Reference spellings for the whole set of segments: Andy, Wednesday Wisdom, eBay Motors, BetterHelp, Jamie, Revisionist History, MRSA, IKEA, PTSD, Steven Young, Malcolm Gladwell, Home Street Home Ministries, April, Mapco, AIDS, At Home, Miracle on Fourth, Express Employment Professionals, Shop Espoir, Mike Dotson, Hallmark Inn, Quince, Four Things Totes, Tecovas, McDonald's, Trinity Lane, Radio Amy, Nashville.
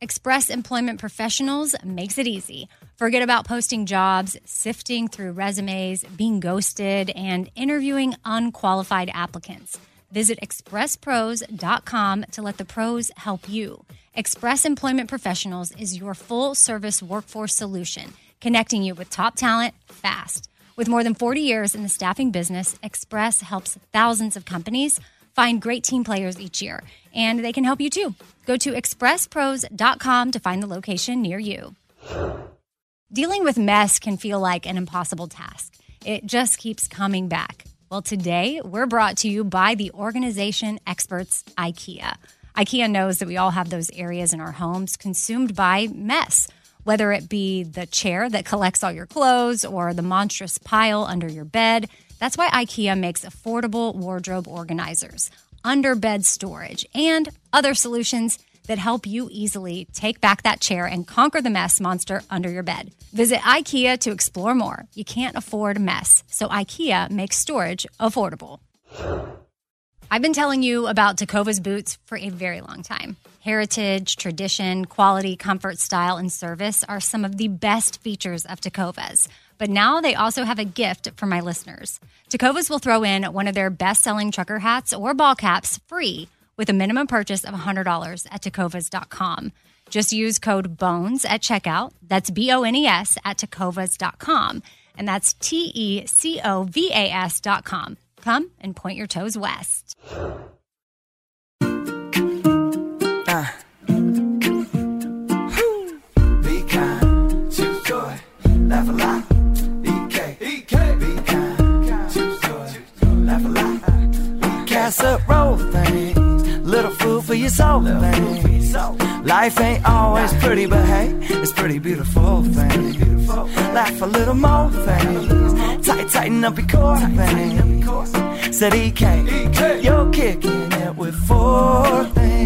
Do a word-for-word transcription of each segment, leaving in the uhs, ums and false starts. Express Employment Professionals makes it easy. Forget about posting jobs, sifting through resumes, being ghosted, and interviewing unqualified applicants. Visit express pros dot com to let the pros help you. Express Employment Professionals is your full-service workforce solution, connecting you with top talent fast. With more than forty years in the staffing business, Express helps thousands of companies find great team players each year, and they can help you too. Go to express pros dot com to find the location near you. Dealing with mess can feel like an impossible task. It just keeps coming back. Well, today we're brought to you by the organization experts, IKEA. IKEA knows that we all have those areas in our homes consumed by mess, whether it be the chair that collects all your clothes or the monstrous pile under your bed. That's why IKEA makes affordable wardrobe organizers, underbed storage, and other solutions that help you easily take back that chair and conquer the mess monster under your bed. Visit IKEA to explore more. You can't afford mess, so IKEA makes storage affordable. I've been telling you about Tecovas boots for a very long time. Heritage, tradition, quality, comfort, style, and service are some of the best features of Tecovas. But now they also have a gift for my listeners. Tecovas will throw in one of their best-selling trucker hats or ball caps free with a minimum purchase of one hundred dollars at tecovas dot com. Just use code BONES at checkout. That's B O N E S at tecovas dot com. And that's T E C O V A S dot com. Come and point your toes west. Uh. Be kind, choose joy, laugh a lot. Roll things, little food for your soul, things. Life ain't always pretty, but hey, it's pretty beautiful things. Laugh a little more things, tight tighten up your core things. Said E K, you're kicking it with four things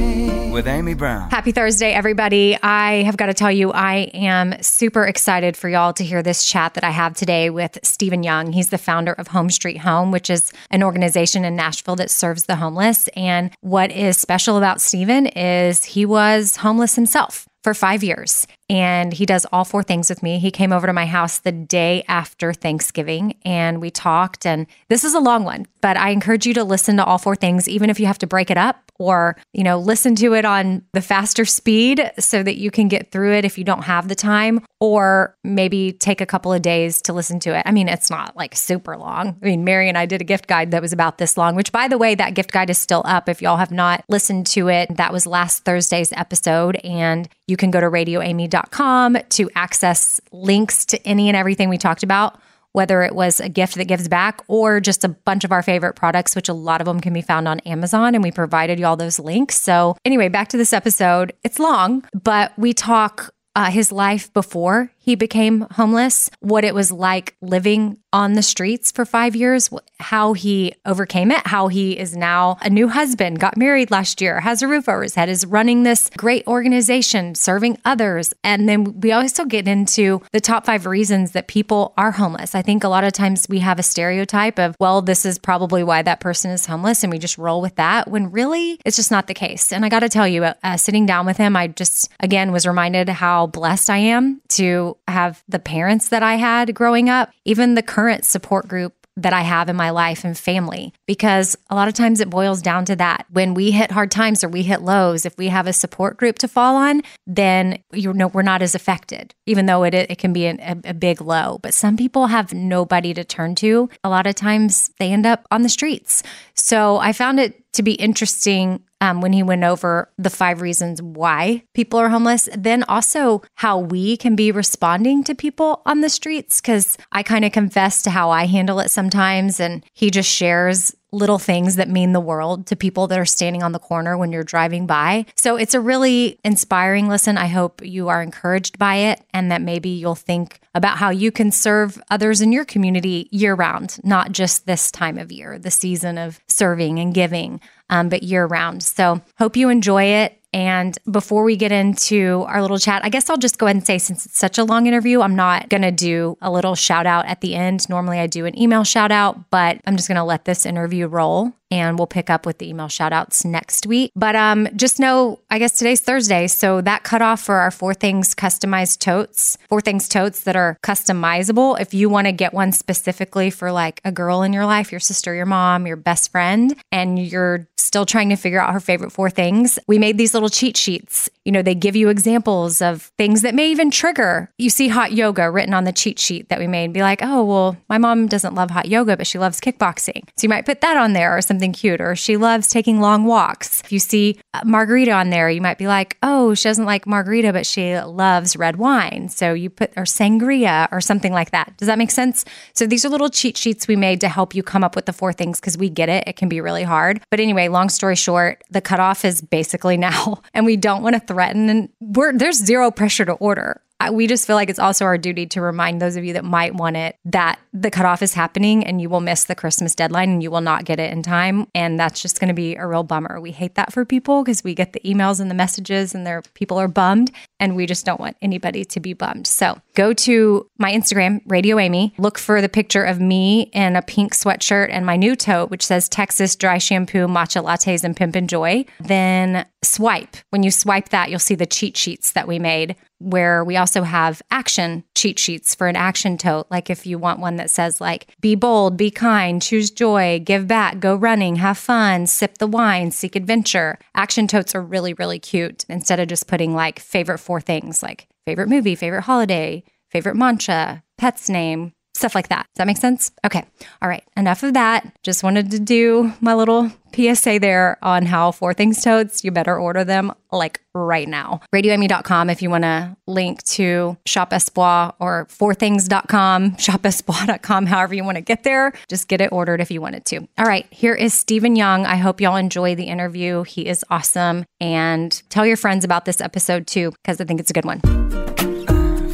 with Amy Brown. Happy Thursday, everybody! I have got to tell you, I am super excited for y'all to hear this chat that I have today with Steven Young. He's the founder of Home Street Home, which is an organization in Nashville that serves the homeless. And what is special about Steven is he was was homeless himself for five years. And he does all four things with me. He came over to my house the day after Thanksgiving and we talked. And this is a long one, but I encourage you to listen to all four things, even if you have to break it up or, you know, listen to it on the faster speed so that you can get through it if you don't have the time, or maybe take a couple of days to listen to it. I mean, it's not like super long. I mean, Mary and I did a gift guide that was about this long, which, by the way, that gift guide is still up. If y'all have not listened to it, that was last Thursday's episode. And you can go to radio amy dot com to access links to any and everything we talked about, whether it was a gift that gives back or just a bunch of our favorite products, which a lot of them can be found on Amazon. And we provided you all those links. So anyway, back to this episode. It's long, but we talk uh, his life before he became homeless, what it was like living on the streets for five years, how he overcame it, how he is now a new husband, got married last year, has a roof over his head, is running this great organization, serving others. And then we also get into the top five reasons that people are homeless. I think a lot of times we have a stereotype of, well, this is probably why that person is homeless, and we just roll with that, when really it's just not the case. And I got to tell you, uh, sitting down with him, I just, again, was reminded how blessed I am to have the parents that I had growing up, even the current support group that I have in my life and family, because a lot of times it boils down to that. When we hit hard times or we hit lows, if we have a support group to fall on, then you know we're not as affected, even though it it can be an, a, a big low. But some people have nobody to turn to. A lot of times they end up on the streets. So I found it to be interesting um, when he went over the five reasons why people are homeless, then also how we can be responding to people on the streets, because I kind of confess to how I handle it sometimes, and he just shares little things that mean the world to people that are standing on the corner when you're driving by. So it's a really inspiring listen. I hope you are encouraged by it and that maybe you'll think about how you can serve others in your community year round, not just this time of year, the season of serving and giving, um, but year round. So hope you enjoy it. And before we get into our little chat, I guess I'll just go ahead and say, since it's such a long interview, I'm not going to do a little shout out at the end. Normally I do an email shout out, but I'm just going to let this interview roll and we'll pick up with the email shout outs next week. But um, just know, I guess today's Thursday. So that cutoff for our Four Things customized totes, Four Things totes that are customizable. If you want to get one specifically for like a girl in your life, your sister, your mom, your best friend, and you're still trying to figure out her favorite four things, we made these little cheat sheets. You know, they give you examples of things that may even trigger. You see hot yoga written on the cheat sheet that we made and be like, oh, well, my mom doesn't love hot yoga, but she loves kickboxing. So you might put that on there or something cute, or she loves taking long walks. If you see margarita on there, you might be like, oh, she doesn't like margarita, but she loves red wine. So you put, or sangria or something like that. Does that make sense? So these are little cheat sheets we made to help you come up with the four things because we get it. It can be really hard. But anyway, long story short, the cutoff is basically now, and we don't want to threaten, and we're, there's zero pressure to order. We just feel like it's also our duty to remind those of you that might want it that the cutoff is happening and you will miss the Christmas deadline and you will not get it in time. And that's just going to be a real bummer. We hate that for people because we get the emails and the messages and their people are bummed, and we just don't want anybody to be bummed. So go to my Instagram, Radio Amy, look for the picture of me in a pink sweatshirt and my new tote, which says Texas Dry Shampoo, Matcha Lattes, and Pimpin' Joy. Then swipe. When you swipe that, you'll see the cheat sheets that we made, where we also have action cheat sheets for an action tote. Like if you want one that says like, be bold, be kind, choose joy, give back, go running, have fun, sip the wine, seek adventure. Action totes are really, really cute. Instead of just putting like favorite four things, like favorite movie, favorite holiday, favorite mantra, pet's name, stuff like that. Does that make sense? Okay. All right. Enough of that. Just wanted to do my little P S A there on how Four Things Totes, you better order them like right now. radio amy dot com if you want to link to Shop Espoir, or four things dot com, shop espoir dot com, however you want to get there. Just get it ordered if you wanted to. All right. Here is Steven Young. I hope y'all enjoy the interview. He is awesome. And tell your friends about this episode too, because I think it's a good one.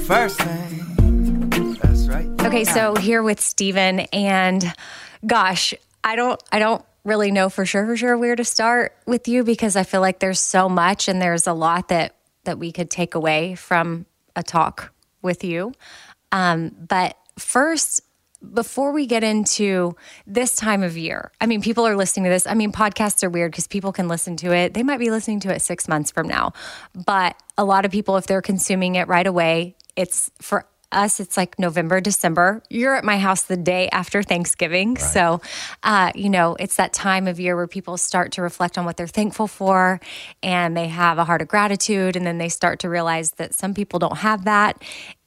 First thing. Okay, so here with Steven, and gosh, I don't I don't really know for sure for sure where to start with you, because I feel like there's so much and there's a lot that that we could take away from a talk with you. Um, but first, before we get into this time of year, I mean, people are listening to this. I mean, podcasts are weird because people can listen to it. They might be listening to it six months from now, but a lot of people, if they're consuming it right away, it's for us, it's like November, December. You're at my house the day after Thanksgiving. Right. So, uh, you know, it's that time of year where people start to reflect on what they're thankful for, and they have a heart of gratitude. And then they start to realize that some people don't have that.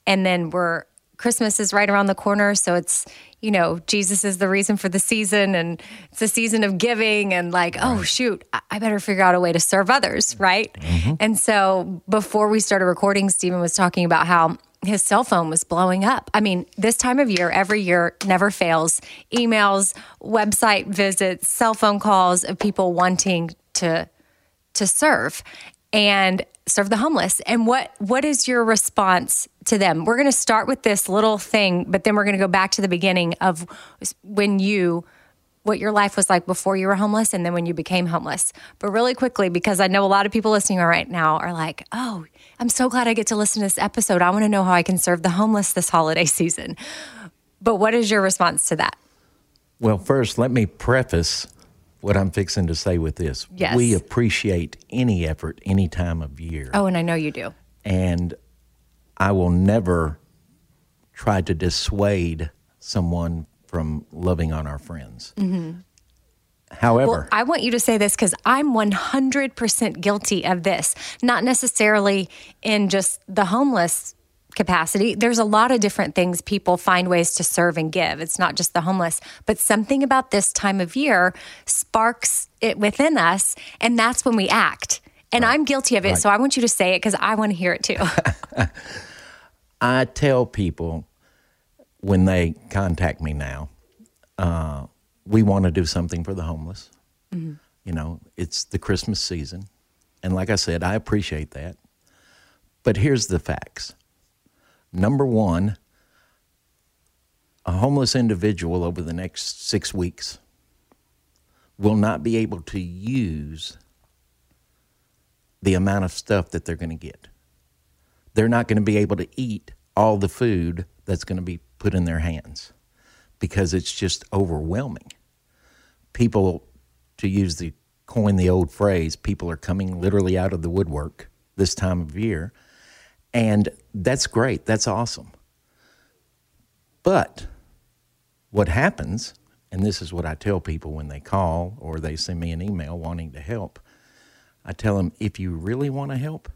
And then we're, Christmas is right around the corner. So it's, you know, Jesus is the reason for the season, and it's a season of giving, and like, right. oh, shoot, I better figure out a way to serve others. Right. Mm-hmm. And so before we started recording, Steven was talking about how his cell phone was blowing up. I mean, this time of year, every year, never fails. Emails, website visits, cell phone calls of people wanting to to serve and serve the homeless. And what what is your response to them? We're going to start with this little thing, but then we're going to go back to the beginning of when you, what your life was like before you were homeless, and then when you became homeless. But really quickly, because I know a lot of people listening right now are like, oh, I'm so glad I get to listen to this episode. I want to know how I can serve the homeless this holiday season. But what is your response to that? Well, first, let me preface what I'm fixing to say with this. Yes. We appreciate any effort, any time of year. Oh, and I know you do. And I will never try to dissuade someone from loving on our friends. Mm-hmm. However, well, I want you to say this because I'm one hundred percent guilty of this, not necessarily in just the homeless capacity. There's a lot of different things people find ways to serve and give. It's not just the homeless, but something about this time of year sparks it within us, and that's when we act. And right. I'm guilty of it, right. So I want you to say it because I want to hear it too. I tell people when they contact me now, uh, we want to do something for the homeless. Mm-hmm. You know, it's the Christmas season. And like I said, I appreciate that. But here's the facts. Number one, a homeless individual over the next six weeks will not be able to use the amount of stuff that they're going to get. They're not going to be able to eat all the food that's going to be put in their hands because it's just overwhelming. People, to use the coin the old phrase, people are coming literally out of the woodwork this time of year, and that's great. That's awesome. But what happens, and this is what I tell people when they call or they send me an email wanting to help, I tell them, if you really want to help,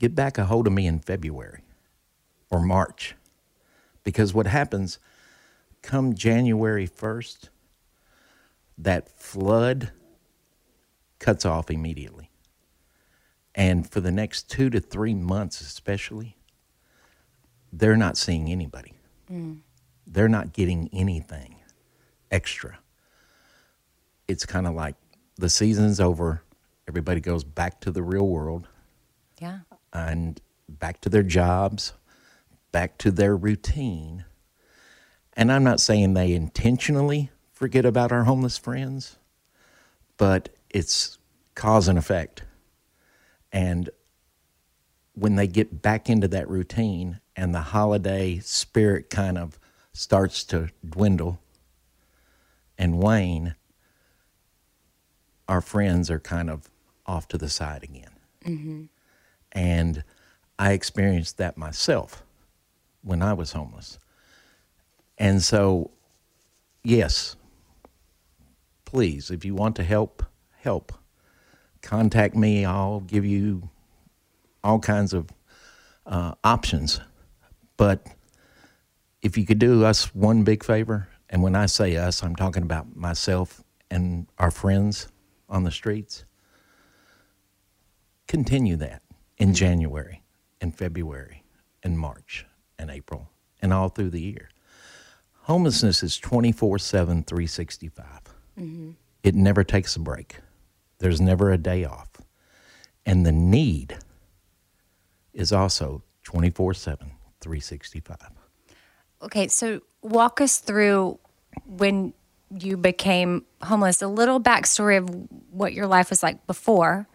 get back a hold of me in February or March. Because what happens, come January first, that flood cuts off immediately. And for the next two to three months especially, they're not seeing anybody. Mm. They're not getting anything extra. It's kind of like the season's over. Everybody goes back to the real world. Yeah. And back to their jobs, back to their routine. And I'm not saying they intentionally forget about our homeless friends, but it's cause and effect. And when they get back into that routine and the holiday spirit kind of starts to dwindle and wane, our friends are kind of off to the side again. Mm-hmm. And I experienced that myself when I was homeless. And so, yes, please, if you want to help, help. Contact me. I'll give you all kinds of uh, options. But if you could do us one big favor, and when I say us, I'm talking about myself and our friends on the streets, continue that in January and February and March and April and all through the year. Homelessness is twenty-four seven, three sixty-five. Mm-hmm. It never takes a break. There's never a day off. And the need is also twenty-four seven, three sixty-five. Okay, so walk us through when you became homeless, a little backstory of what your life was like before,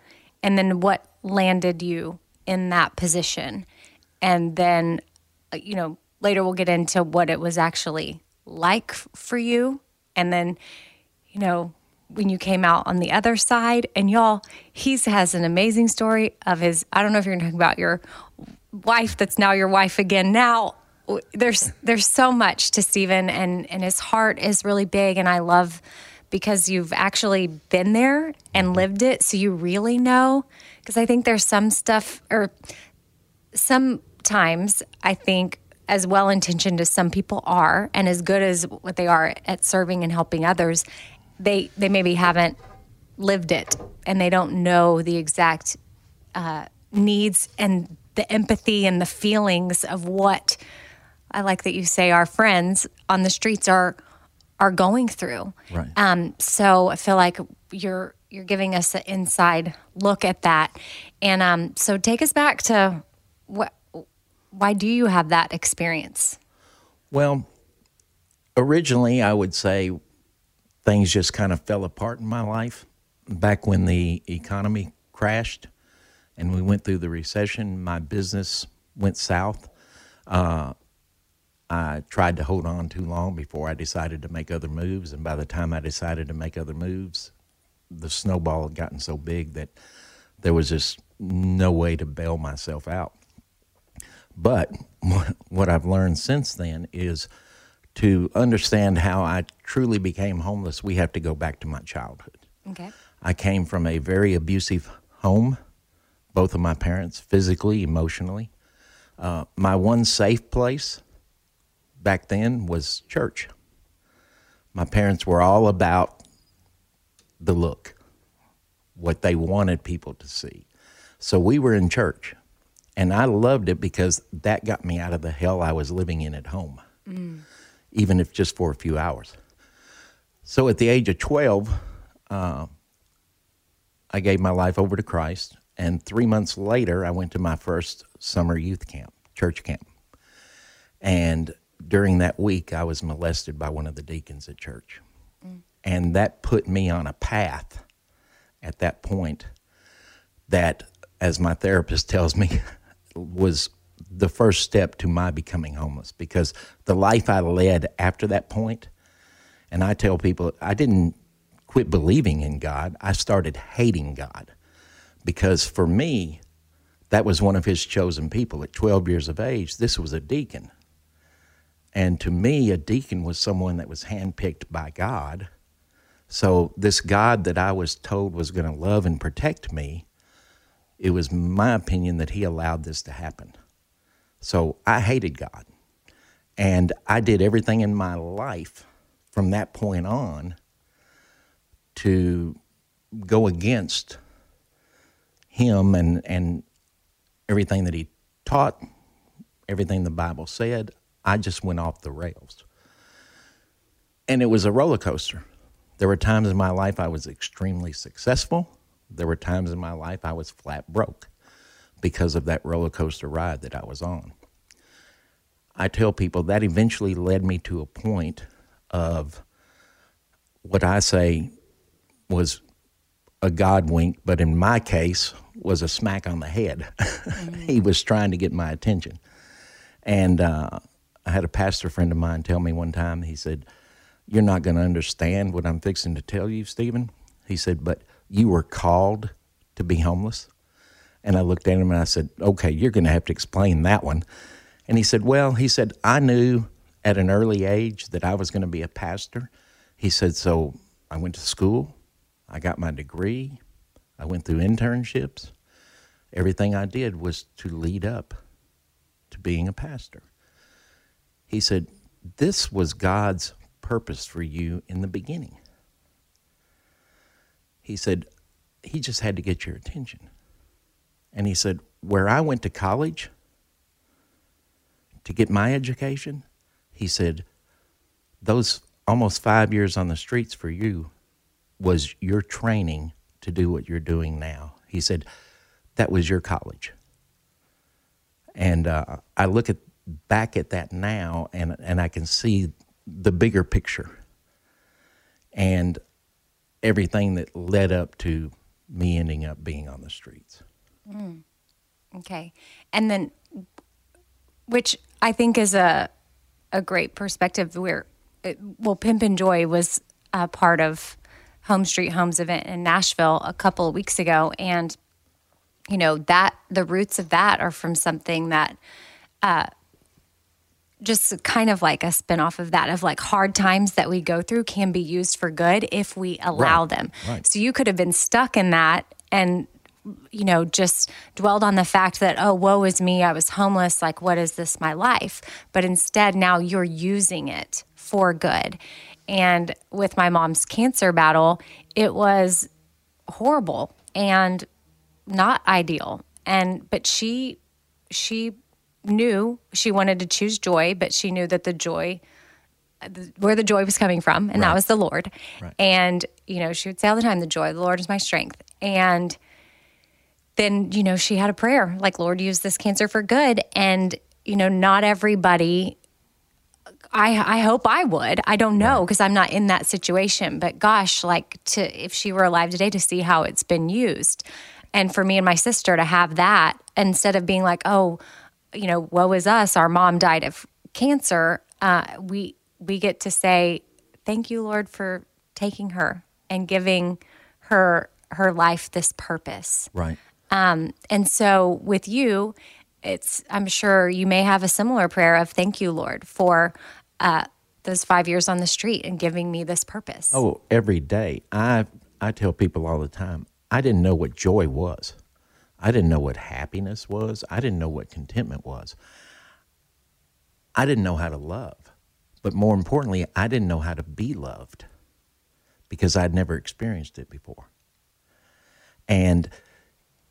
and then what landed you in that position. And then, you know, later we'll get into what it was actually like for you. And then, you know, when you came out on the other side, and y'all, he has an amazing story of his, I don't know if you're talking about your wife that's now your wife again now. There's there's so much to Steven, and, and his heart is really big, and I love because you've actually been there and lived it, so you really know. Because I think there's some stuff, or sometimes I think as well-intentioned as some people are and as good as what they are at serving and helping others, they, they maybe haven't lived it, and they don't know the exact uh, needs and the empathy and the feelings of what... I like that you say our friends on the streets are are going through. Right. Um, so I feel like you're you're giving us an inside look at that. And um, so take us back to what, why do you have that experience? Well, originally I would say things just kind of fell apart in my life back when the economy crashed and we went through the recession. My business went south. Uh, I tried to hold on too long before I decided to make other moves, and by the time I decided to make other moves, the snowball had gotten so big that there was just no way to bail myself out. But what I've learned since then is to understand how I truly became homeless, we have to go back to my childhood. Okay. I came from a very abusive home, both of my parents, physically, emotionally. Uh, my one safe place back then was church. My parents were all about the look, what they wanted people to see. So we were in church, and I loved it because that got me out of the hell I was living in at home, mm. even if just for a few hours. So at the age of twelve, uh, I gave my life over to Christ. And three months later, I went to my first summer youth camp, church camp. And during that week, I was molested by one of the deacons at church. Mm. And that put me on a path at that point that, as my therapist tells me, was the first step to my becoming homeless, because the life I led after that point, and I tell people, I didn't quit believing in God. I started hating God, because for me, that was one of his chosen people. At twelve years of age, this was a deacon. And to me, a deacon was someone that was handpicked by God. So this God that I was told was going to love and protect me, it was my opinion that he allowed this to happen. So I hated God. And I did everything in my life from that point on to go against him and, and everything that he taught, everything the Bible said. I just went off the rails. And it was a roller coaster. There were times in my life I was extremely successful. There were times in my life I was flat broke because of that roller coaster ride that I was on. I tell people that eventually led me to a point of what I say was a God wink, but in my case was a smack on the head. Mm-hmm. He was trying to get my attention. And uh, I had a pastor friend of mine tell me one time, he said, "You're not going to understand what I'm fixing to tell you, Stephen." He said, "But you were called to be homeless." And I looked at him and I said, "Okay, you're going to have to explain that one." And he said, well, he said, "I knew at an early age that I was going to be a pastor." He said, "So I went to school, I got my degree, I went through internships. Everything I did was to lead up to being a pastor." He said, "This was God's purpose for you in the beginning." He said, "He just had to get your attention." And he said, "Where I went to college to get my education," he said, "those almost five years on the streets for you was your training to do what you're doing now." He said, "That was your college." And uh, I look at back at that now, and, and I can see the bigger picture. And everything that led up to me ending up being on the streets. Mm. Okay. And then, which I think is a a great perspective where, it, well, Pimp and Joy was a part of Home Street Home's event in Nashville a couple of weeks ago. And, you know, that the roots of that are from something that uh, just kind of like a spinoff of that, of like hard times that we go through can be used for good if we allow right. them. Right. So you could have been stuck in that and, you know, just dwelled on the fact that, oh, woe is me, I was homeless, like, what is this, my life? But instead now you're using it for good. And with my mom's cancer battle, it was horrible and not ideal. And, but she, she... knew she wanted to choose joy, but she knew that the joy, where the joy was coming from, and right. that was the Lord. Right. And, you know, she would say all the time, the joy of the Lord is my strength. And then, you know, she had a prayer, like, Lord, use this cancer for good. And, you know, not everybody, I I hope I would. I don't know, because right. I'm not in that situation. But gosh, like, to if she were alive today, to see how it's been used. And for me and my sister to have that, instead of being like, oh, you know, woe is us, our mom died of cancer, uh, we we get to say, thank you, Lord, for taking her and giving her her life this purpose. Right. Um, and so with you, it's I'm sure you may have a similar prayer of thank you, Lord, for uh, those five years on the street and giving me this purpose. Oh, every day. I I tell people all the time, I didn't know what joy was. I didn't know what happiness was. I didn't know what contentment was. I didn't know how to love. But more importantly, I didn't know how to be loved, because I'd never experienced it before. And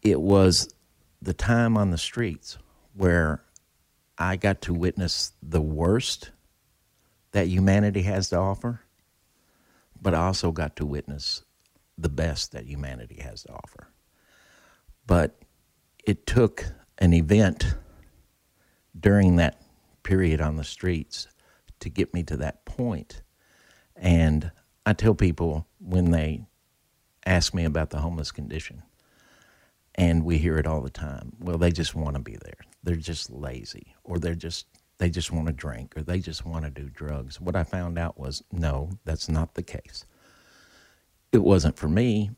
it was the time on the streets where I got to witness the worst that humanity has to offer, but I also got to witness the best that humanity has to offer. But it took an event during that period on the streets to get me to that point. And I tell people when they ask me about the homeless condition, and we hear it all the time, well, they just want to be there. They're just lazy, or they're just they just want to drink, or they just want to do drugs. What I found out was, no, that's not the case. It wasn't for me.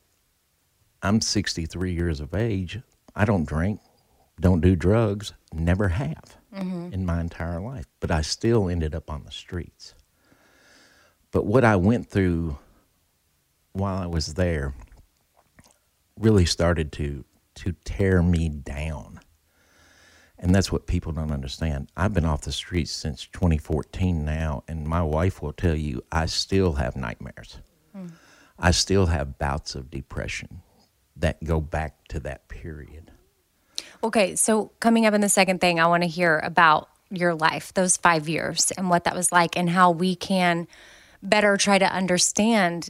I'm sixty-three years of age. I don't drink, don't do drugs, never have mm-hmm. in my entire life. But I still ended up on the streets. But what I went through while I was there really started to to tear me down. And that's what people don't understand. I've been off the streets since twenty fourteen now, and my wife will tell you I still have nightmares. Mm. I still have bouts of depression that go back to that period. Okay, so coming up in the second thing, I want to hear about your life, those five years, and what that was like, and how we can better try to understand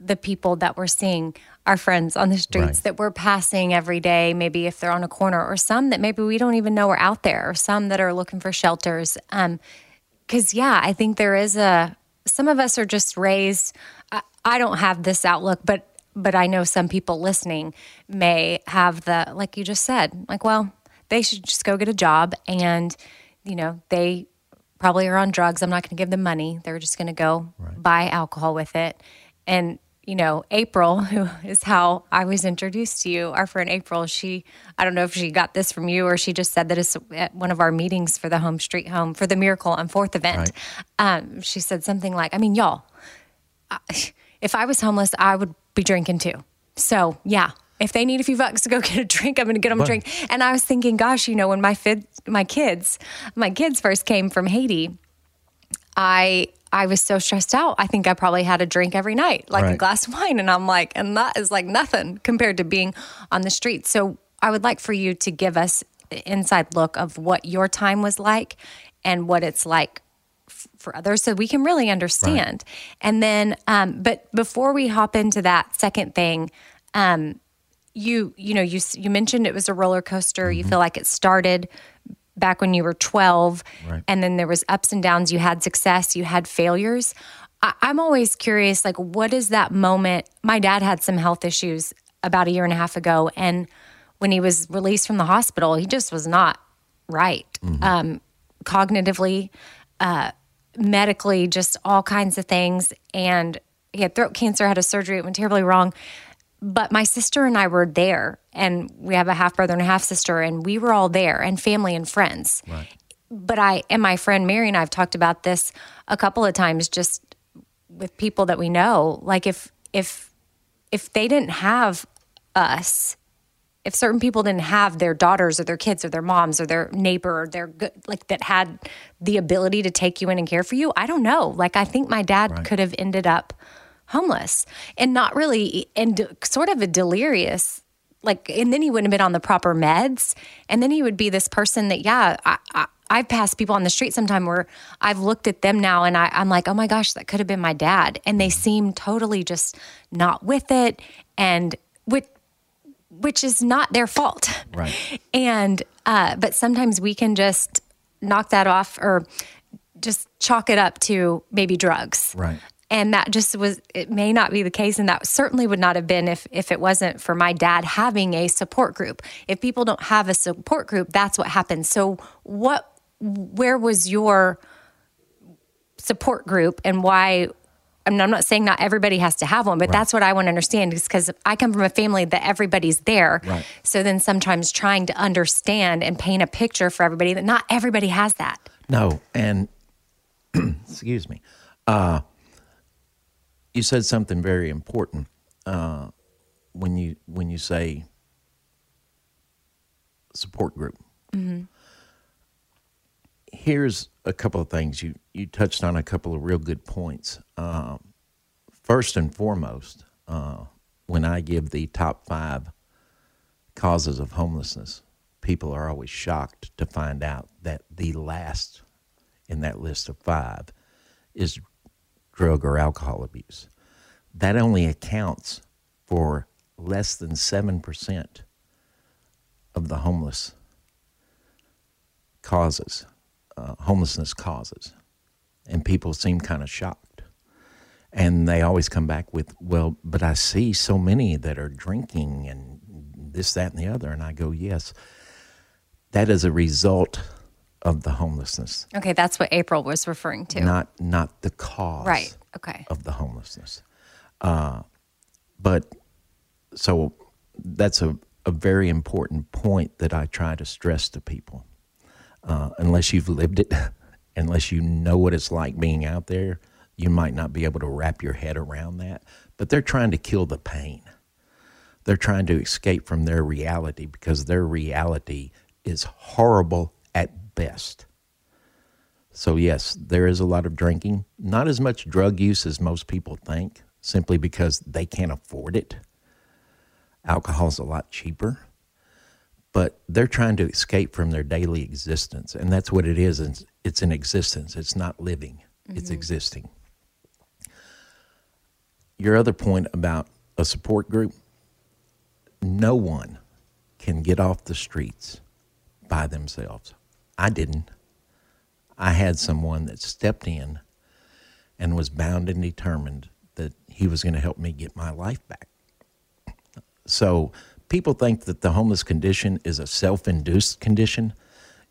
the people that we're seeing, our friends on the streets right. that we're passing every day, maybe if they're on a corner, or some that maybe we don't even know are out there, or some that are looking for shelters. Um, 'cause yeah, I think there is a, some of us are just raised, I, I don't have this outlook, but but I know some people listening may have the, like you just said, like, well, they should just go get a job and, you know, they probably are on drugs. I'm not going to give them money. They're just going to go right. buy alcohol with it. And, you know, April, who is how I was introduced to you, our friend April, she, I don't know if she got this from you or she just said that it's at one of our meetings for the Home Street Home, for the Miracle on Fourth event. Right. Um, she said something like, I mean, y'all, if I was homeless, I would be drinking too. So, yeah, if they need a few bucks to go get a drink, I'm going to get them but, a drink. And I was thinking, gosh, you know, when my, fid- my kids, my kids first came from Haiti, I... I was so stressed out. I think I probably had a drink every night, like right. a glass of wine. And I'm like, and that is like nothing compared to being on the street. So I would like for you to give us the inside look of what your time was like and what it's like f- for others so we can really understand. Right. And then, um, but before we hop into that second thing, um, you, you know, you, you mentioned it was a roller coaster. Mm-hmm. You feel like it started back when you were twelve, right. and then there was ups and downs. You had success, you had failures. I- I'm always curious, like, what is that moment? My dad had some health issues about a year and a half ago, and when he was released from the hospital, he just was not right. Mm-hmm. Um, cognitively, uh, medically, just all kinds of things. And he had throat cancer, had a surgery, it went terribly wrong. But my sister and I were there, and we have a half-brother and a half-sister, and we were all there, and family and friends. Right. But I and my friend Mary and I have talked about this a couple of times just with people that we know. Like if if if they didn't have us, if certain people didn't have their daughters or their kids or their moms or their neighbor or their good, like that had the ability to take you in and care for you, I don't know. Like I think my dad right. could have ended up homeless and not really, and de- sort of a delirious, like, and then he wouldn't have been on the proper meds. And then he would be this person that, yeah, I, I, I've passed people on the street sometime where I've looked at them now and I, I'm like, oh my gosh, that could have been my dad. And they seem totally just not with it. And which, which is not their fault. Right. And, uh, but sometimes we can just knock that off or just chalk it up to maybe drugs. Right. And that just was, it may not be the case. And that certainly would not have been if, if it wasn't for my dad having a support group. If people don't have a support group, that's what happens. So what, where was your support group and why? I mean, I'm not saying not everybody has to have one, but right. that's what I want to understand is because I come from a family that everybody's there. Right. So then sometimes trying to understand and paint a picture for everybody that not everybody has that. No. And excuse me. Uh, You said something very important uh, when you when you say support group. Mm-hmm. Here's a couple of things. You, you touched on a couple of real good points. Uh, first and foremost, uh, when I give the top five causes of homelessness, people are always shocked to find out that the last in that list of five is drug or alcohol abuse. That only accounts for less than seven percent of the homeless causes, uh, homelessness causes. And people seem kind of shocked. And they always come back with, well, but I see so many that are drinking and this, that, and the other. And I go, yes, that is a result of the homelessness. Okay, that's what April was referring to. Not not the cause right. okay. of the homelessness. Uh, but so that's a, a very important point that I try to stress to people. Uh, unless you've lived it, unless you know what it's like being out there, you might not be able to wrap your head around that. But they're trying to kill the pain. They're trying to escape from their reality because their reality is horrible at best. So yes, there is a lot of drinking, not as much drug use as most people think, simply because they can't afford it. Alcohol's a lot cheaper, but they're trying to escape from their daily existence, and that's what it is. It's, it's an existence. It's not living. Mm-hmm. It's existing. Your other point about a support group, no one can get off the streets by themselves. I didn't. I had someone that stepped in and was bound and determined that he was going to help me get my life back. So people think that the homeless condition is a self-induced condition.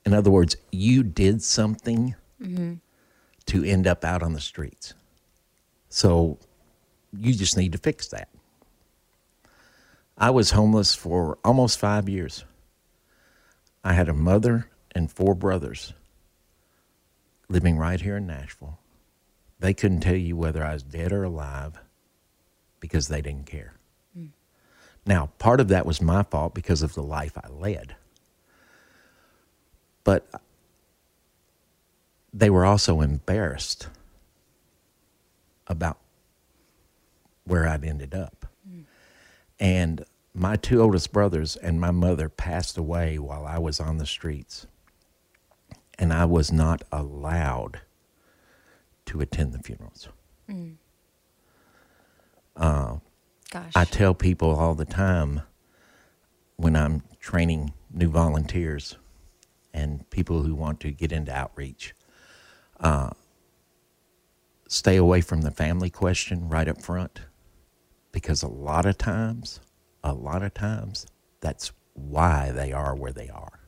In other words, you did something mm-hmm. to end up out on the streets. So you just need to fix that. I was homeless for almost five years. I had a mother and four brothers living right here in Nashville. They couldn't tell you whether I was dead or alive because they didn't care. Mm. Now, part of that was my fault because of the life I led. But they were also embarrassed about where I'd ended up. Mm. And my two oldest brothers and my mother passed away while I was on the streets, and I was not allowed to attend the funerals. Mm. Uh, Gosh. I tell people all the time when I'm training new volunteers and people who want to get into outreach, uh, stay away from the family question right up front, because a lot of times... A lot of times, that's why they are where they are.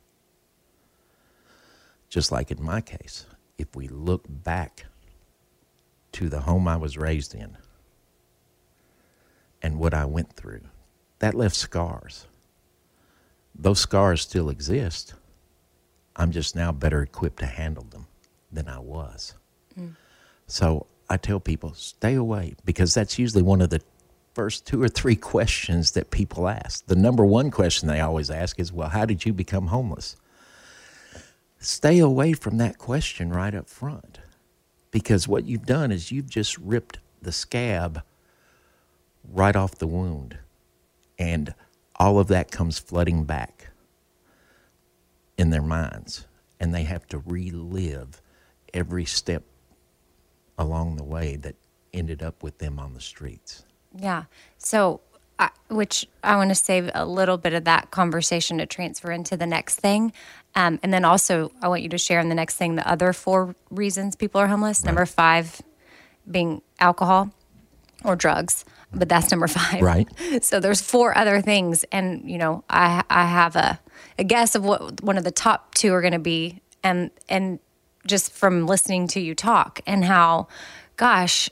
Just like in my case, if we look back to the home I was raised in and what I went through, that left scars. Those scars still exist. I'm just now better equipped to handle them than I was. Mm. So I tell people, stay away, because that's usually one of the first two or three questions that people ask. The number one question they always ask is, well, how did you become homeless? Stay away from that question right up front, because what you've done is you've just ripped the scab right off the wound, and all of that comes flooding back in their minds, and they have to relive every step along the way that ended up with them on the streets. Yeah. So, I, which I want to save a little bit of that conversation to transfer into the next thing. Um, and then also, I want you to share in the next thing the other four reasons people are homeless. Right. Number five being alcohol or drugs, but that's number five. Right. So there's four other things. And, you know, I I have a, a guess of what one of the top two are going to be. And, and just from listening to you talk and how, gosh,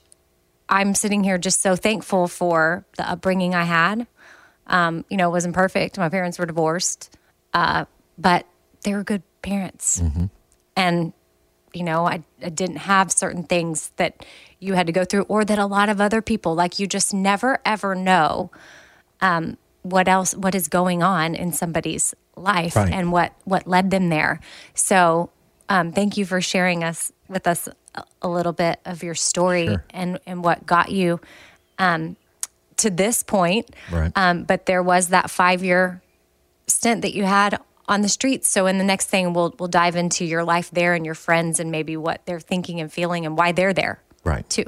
I'm sitting here just so thankful for the upbringing I had. Um, you know, it wasn't perfect. My parents were divorced, uh, but they were good parents. Mm-hmm. And, you know, I, I didn't have certain things that you had to go through or that a lot of other people, like you just never, ever know um, what else, what is going on in somebody's life right. and what, what led them there. So um, thank you for sharing us with us a little bit of your story sure. and, and what got you um, to this point. Right. Um, but there was that five-year stint that you had on the streets. So in the next thing, we'll we'll dive into your life there and your friends and maybe what they're thinking and feeling and why they're there. Right. Too.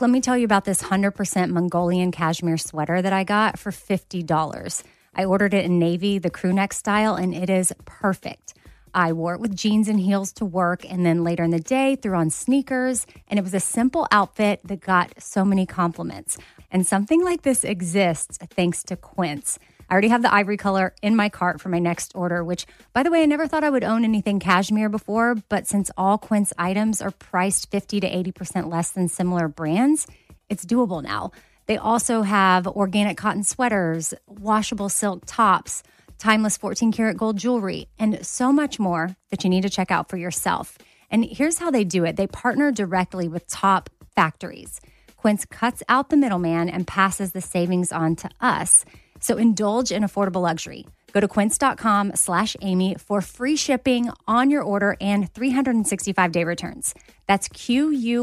Let me tell you about this one hundred percent Mongolian cashmere sweater that I got for fifty dollars. I ordered it in navy, the crew neck style, and it is perfect. I wore it with jeans and heels to work, and then later in the day threw on sneakers, and it was a simple outfit that got so many compliments. And something like this exists thanks to Quince. I already have the ivory color in my cart for my next order, which, by the way, I never thought I would own anything cashmere before, but since all Quince items are priced fifty to eighty percent less than similar brands, it's doable now. They also have organic cotton sweaters, washable silk tops, timeless fourteen karat gold jewelry, and so much more that you need to check out for yourself. And here's how they do it. They partner directly with top factories. Quince cuts out the middleman and passes the savings on to us. So indulge in affordable luxury. Go to quince.com slash Amy for free shipping on your order and three sixty-five day returns. That's Q-U-I-N-C-E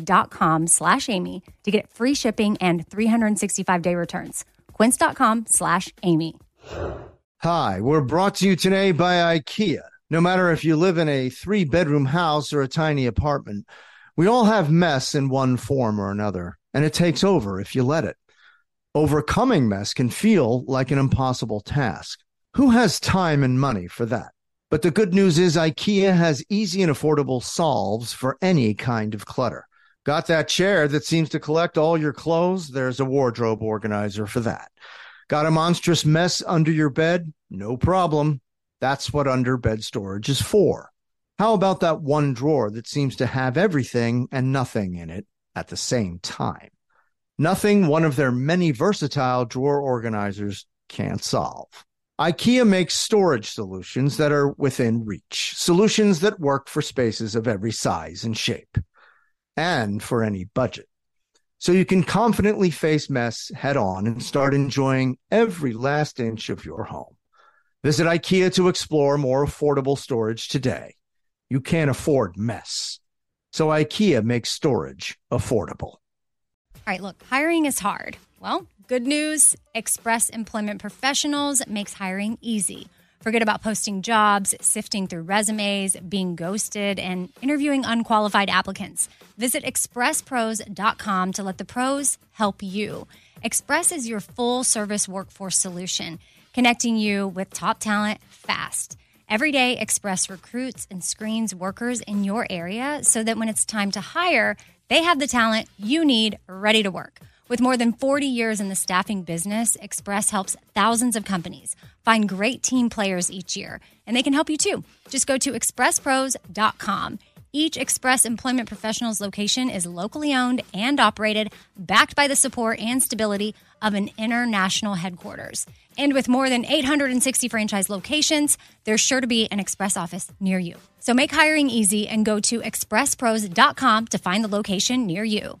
dot com slash Amy to get free shipping and three sixty-five day returns. Quince.com slash Amy. Hi, we're brought to you today by IKEA. No matter if you live in a three-bedroom house or a tiny apartment, we all have mess in one form or another, and it takes over if you let it. Overcoming mess can feel like an impossible task. Who has time and money for that? But the good news is IKEA has easy and affordable solves for any kind of clutter. Got that chair that seems to collect all your clothes? There's a wardrobe organizer for that. Got a monstrous mess under your bed? No problem. That's what under-bed storage is for. How about that one drawer that seems to have everything and nothing in it at the same time? Nothing one of their many versatile drawer organizers can't solve. IKEA makes storage solutions that are within reach, solutions that work for spaces of every size and shape, and for any budget. So you can confidently face mess head on and start enjoying every last inch of your home. Visit IKEA to explore more affordable storage today. You can't afford mess. So IKEA makes storage affordable. All right, look, hiring is hard. Well, good news, Express Employment Professionals makes hiring easy. Forget about posting jobs, sifting through resumes, being ghosted, and interviewing unqualified applicants. Visit express pros dot com to let the pros help you. Express is your full-service workforce solution, connecting you with top talent fast. Every day, Express recruits and screens workers in your area so that when it's time to hire, they have the talent you need ready to work. With more than forty years in the staffing business, Express helps thousands of companies find great team players each year, and they can help you too. Just go to express pros dot com. Each Express Employment Professionals location is locally owned and operated, backed by the support and stability of an international headquarters. And with more than eight hundred sixty franchise locations, there's sure to be an Express office near you. So make hiring easy and go to express pros dot com to find the location near you.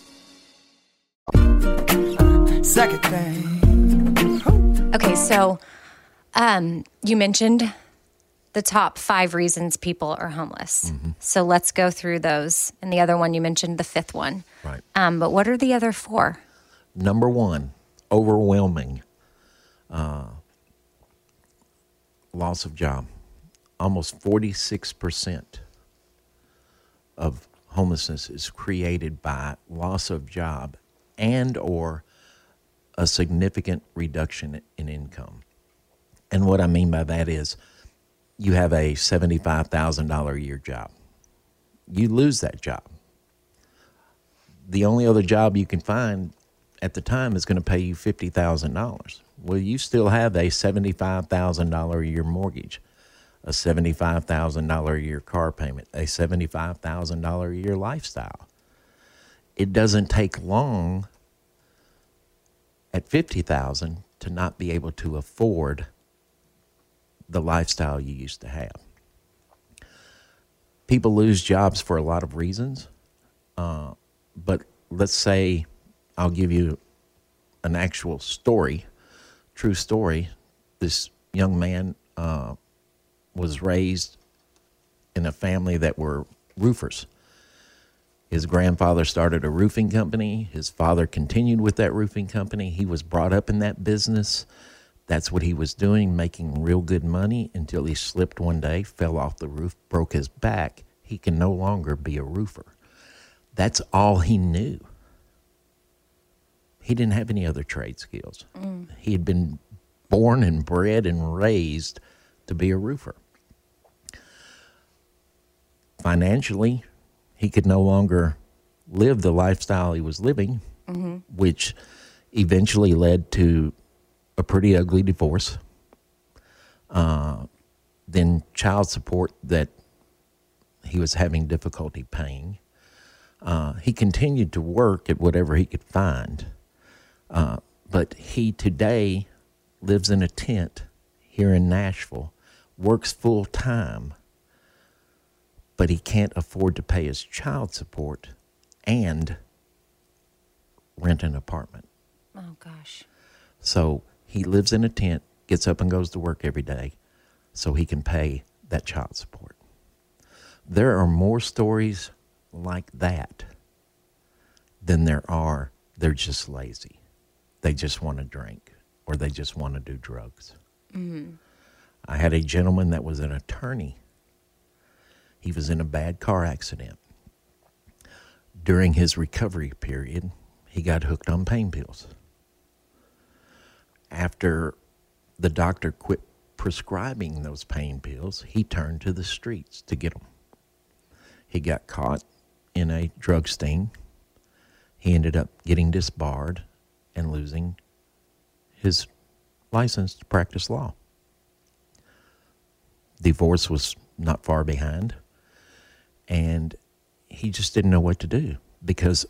Second thing. Okay, so um, you mentioned the top five reasons people are homeless. Mm-hmm. So let's go through those. And the other one, you mentioned the fifth one. Right. Um, but what are the other four? Number one, overwhelming. Uh, loss of job. Almost forty-six percent of homelessness is created by loss of job and or a significant reduction in income. And what I mean by that is you have a seventy-five thousand dollars a year job. You lose that job. The only other job you can find at the time is going to pay you fifty thousand dollars. Well, you still have a seventy-five thousand dollars a year mortgage, a seventy-five thousand dollars a year car payment, a seventy-five thousand dollars a year lifestyle. It doesn't take long at fifty thousand dollars to not be able to afford the lifestyle you used to have. People lose jobs for a lot of reasons, uh, but let's say I'll give you an actual story, true story. This young man uh, was raised in a family that were roofers. His grandfather started a roofing company. His father continued with that roofing company. He was brought up in that business. That's what he was doing, making real good money, until he slipped one day, fell off the roof, broke his back. He can no longer be a roofer. That's all he knew. He didn't have any other trade skills. Mm. He had been born and bred and raised to be a roofer. Financially, he could no longer live the lifestyle he was living, mm-hmm. which eventually led to a pretty ugly divorce. Uh, then child support that he was having difficulty paying. Uh, he continued to work at whatever he could find. Uh, but he today lives in a tent here in Nashville, works full time, but he can't afford to pay his child support and rent an apartment. Oh, gosh. So he lives in a tent, gets up and goes to work every day so he can pay that child support. There are more stories like that than there are, they're just lazy. They just want to drink, or they just want to do drugs. Mm-hmm. I had a gentleman that was an attorney. He was in a bad car accident. During his recovery period, he got hooked on pain pills. After the doctor quit prescribing those pain pills, he turned to the streets to get them. He got caught in a drug sting. He ended up getting disbarred and losing his license to practice law. Divorce was not far behind, and he just didn't know what to do because,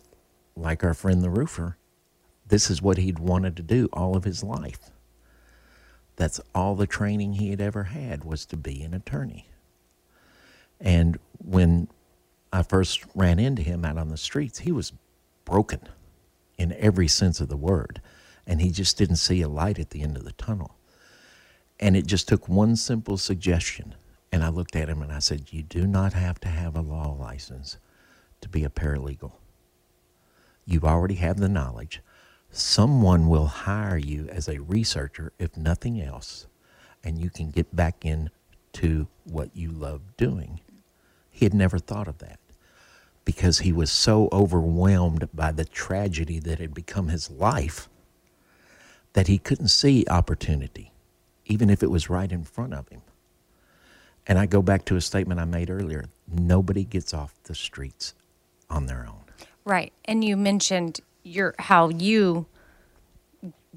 like our friend the roofer, this is what he'd wanted to do all of his life. That's all the training he had ever had, was to be an attorney. And when I first ran into him out on the streets, he was broken in every sense of the word. And he just didn't see a light at the end of the tunnel. And it just took one simple suggestion. And I looked at him and I said, you do not have to have a law license to be a paralegal. You already have the knowledge. Someone will hire you as a researcher, if nothing else, and you can get back into what you love doing. He had never thought of that because he was so overwhelmed by the tragedy that had become his life that he couldn't see opportunity, even if it was right in front of him. And I go back to a statement I made earlier. Nobody gets off the streets on their own. Right. And you mentioned your how you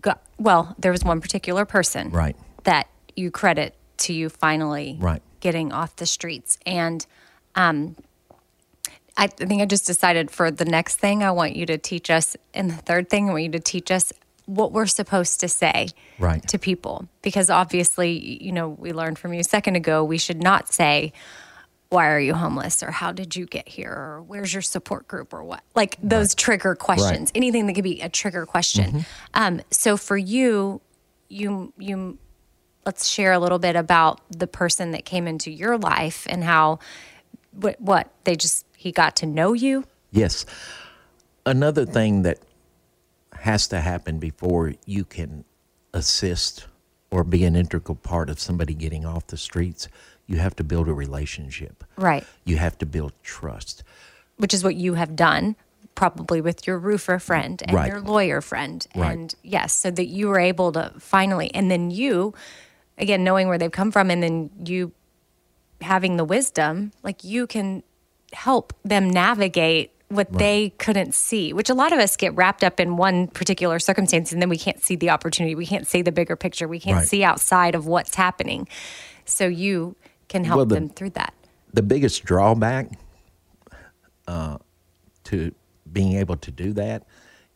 got, well, there was one particular person, right, that you credit to you finally, right, getting off the streets. And um, I think I just decided for the next thing, I want you to teach us, and the third thing, I want you to teach us what we're supposed to say, right, to people. Because obviously, you know, we learned from you a second ago, we should not say, why are you homeless, or how did you get here, or where's your support group, or what? Like those, right, trigger questions, right, anything that could be a trigger question. Mm-hmm. Um, so for you, you, you, let's share a little bit about the person that came into your life and how, what, what they just, he got to know you. Yes. Another thing that has to happen before you can assist or be an integral part of somebody getting off the streets, you have to build a relationship. Right. You have to build trust. Which is what you have done, probably with your roofer friend and, right, your lawyer friend. Right. And yes, so that you were able to finally, and then you again, knowing where they've come from and then you having the wisdom, like you can help them navigate what right. they couldn't see, which a lot of us get wrapped up in one particular circumstance and then we can't see the opportunity. We can't see the bigger picture. We can't right. see outside of what's happening. So you can help well, the, them through that. The biggest drawback uh, to being able to do that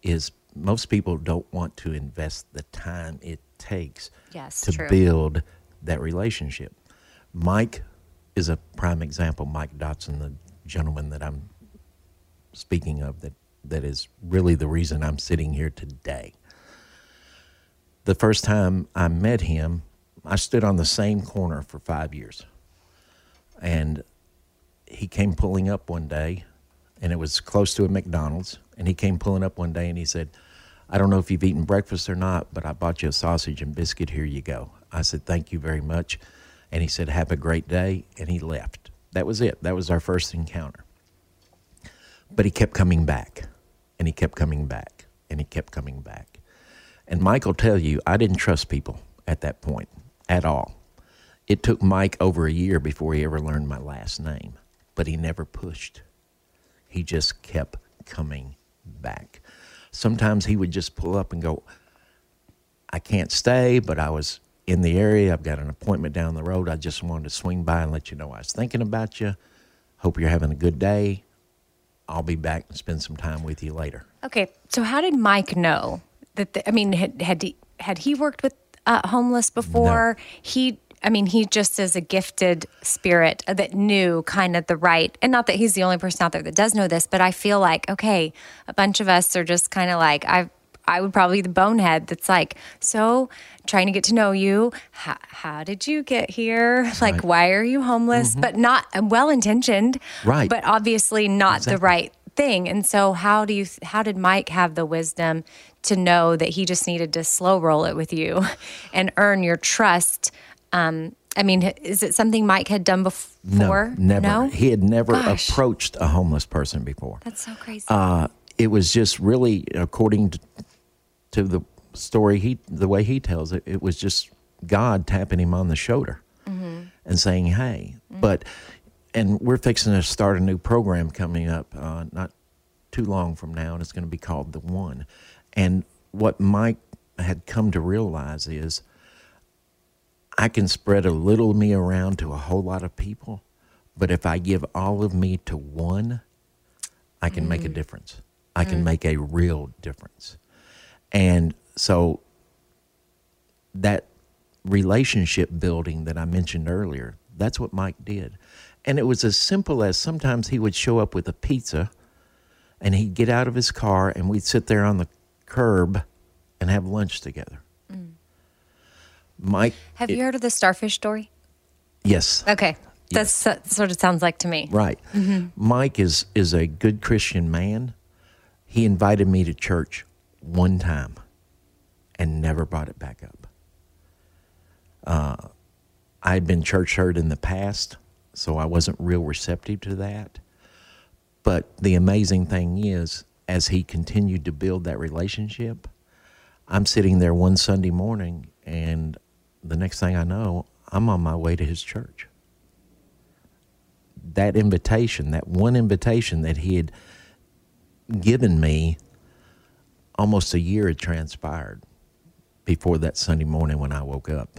is most people don't want to invest the time it takes yes, to true. build that relationship. Mike is a prime example. Mike Dotson, the gentleman that I'm speaking of, that, that is really the reason I'm sitting here today. The first time I met him, I stood on the same corner for five years. And he came pulling up one day, and it was close to a McDonald's, and he came pulling up one day and he said, I don't know if you've eaten breakfast or not, but I bought you a sausage and biscuit. Here you go. I said, thank you very much. And he said, have a great day. And he left. That was it. That was our first encounter. But he kept coming back, and he kept coming back, and he kept coming back. And Mike will tell you, I didn't trust people at that point at all. It took Mike over a year before he ever learned my last name, but he never pushed. He just kept coming back. Sometimes he would just pull up and go, I can't stay, but I was in the area. I've got an appointment down the road. I just wanted to swing by and let you know I was thinking about you. Hope you're having a good day. I'll be back and spend some time with you later. Okay, so how did Mike know that? The, I mean, had had he, had he worked with uh, homeless before? No. He, I mean, he just is a gifted spirit that knew kind of the right. And not that he's the only person out there that does know this, but I feel like okay, a bunch of us are just kind of like I. I would probably be the bonehead that's like, so trying to get to know you. How, how did you get here? Right. Like, why are you homeless? Mm-hmm. But not well-intentioned, right? But obviously not exactly. the right thing. And so how do you, how did Mike have the wisdom to know that he just needed to slow roll it with you and earn your trust? Um, I mean, is it something Mike had done before? No, never. No? He had never Gosh. approached a homeless person before. That's so crazy. Uh, it was just really, according to, to the story, he the way he tells it, it was just God tapping him on the shoulder mm-hmm. and saying, hey. Mm-hmm. But, and we're fixing to start a new program coming up uh, not too long from now, and it's going to be called The One. And what Mike had come to realize is I can spread a little me around to a whole lot of people, but if I give all of me to one, I can mm-hmm. make a difference. I can mm-hmm. make a real difference. And so that relationship building that I mentioned earlier, that's what Mike did. And it was as simple as sometimes he would show up with a pizza and he'd get out of his car and we'd sit there on the curb and have lunch together. Mm. Mike. Have it, you heard of the starfish story? Yes. Okay. Yes. That's sort of sounds like to me. Right. Mm-hmm. Mike is, is a good Christian man. He invited me to church one time and never brought it back up. Uh, I'd been church hurt in the past, so I wasn't real receptive to that. But the amazing thing is, as he continued to build that relationship, I'm sitting there one Sunday morning, and the next thing I know, I'm on my way to his church. That invitation, that one invitation that he had given me, almost a year had transpired before that Sunday morning when I woke up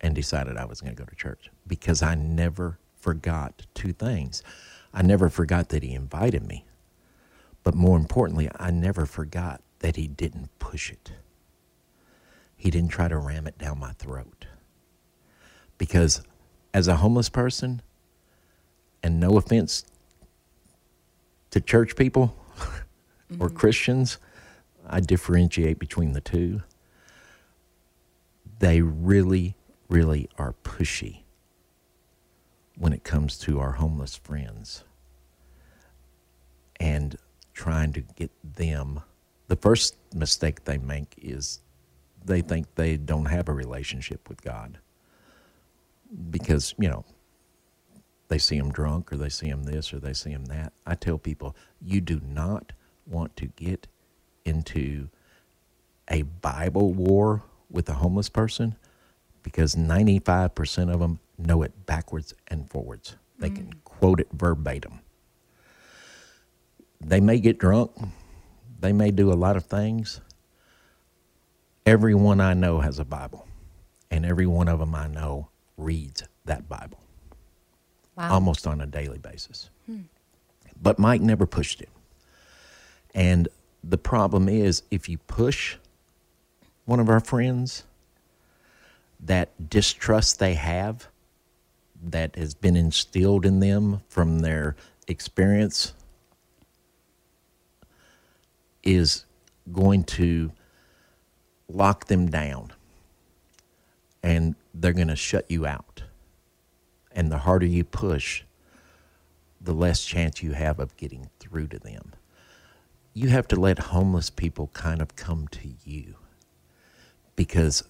and decided I was going to go to church, because I never forgot two things. I never forgot that he invited me, but more importantly, I never forgot that he didn't push it. He didn't try to ram it down my throat. Because as a homeless person, and no offense to church people, or Christians, I differentiate between the two. They really, really are pushy when it comes to our homeless friends and trying to get them. The first mistake they make is they think they don't have a relationship with God because, you know, they see them drunk or they see them this or they see them that. I tell people, you do not want to get into a Bible war with a homeless person because ninety-five percent of them know it backwards and forwards. They mm. can quote it verbatim. They may get drunk. They may do a lot of things. Everyone I know has a Bible, and every one of them I know reads that Bible. Wow. Almost on a daily basis. Hmm. But Mike never pushed it. And the problem is, if you push one of our friends, that distrust they have that has been instilled in them from their experience is going to lock them down, and they're going to shut you out. And the harder you push, the less chance you have of getting through to them. You have to let homeless people kind of come to you, because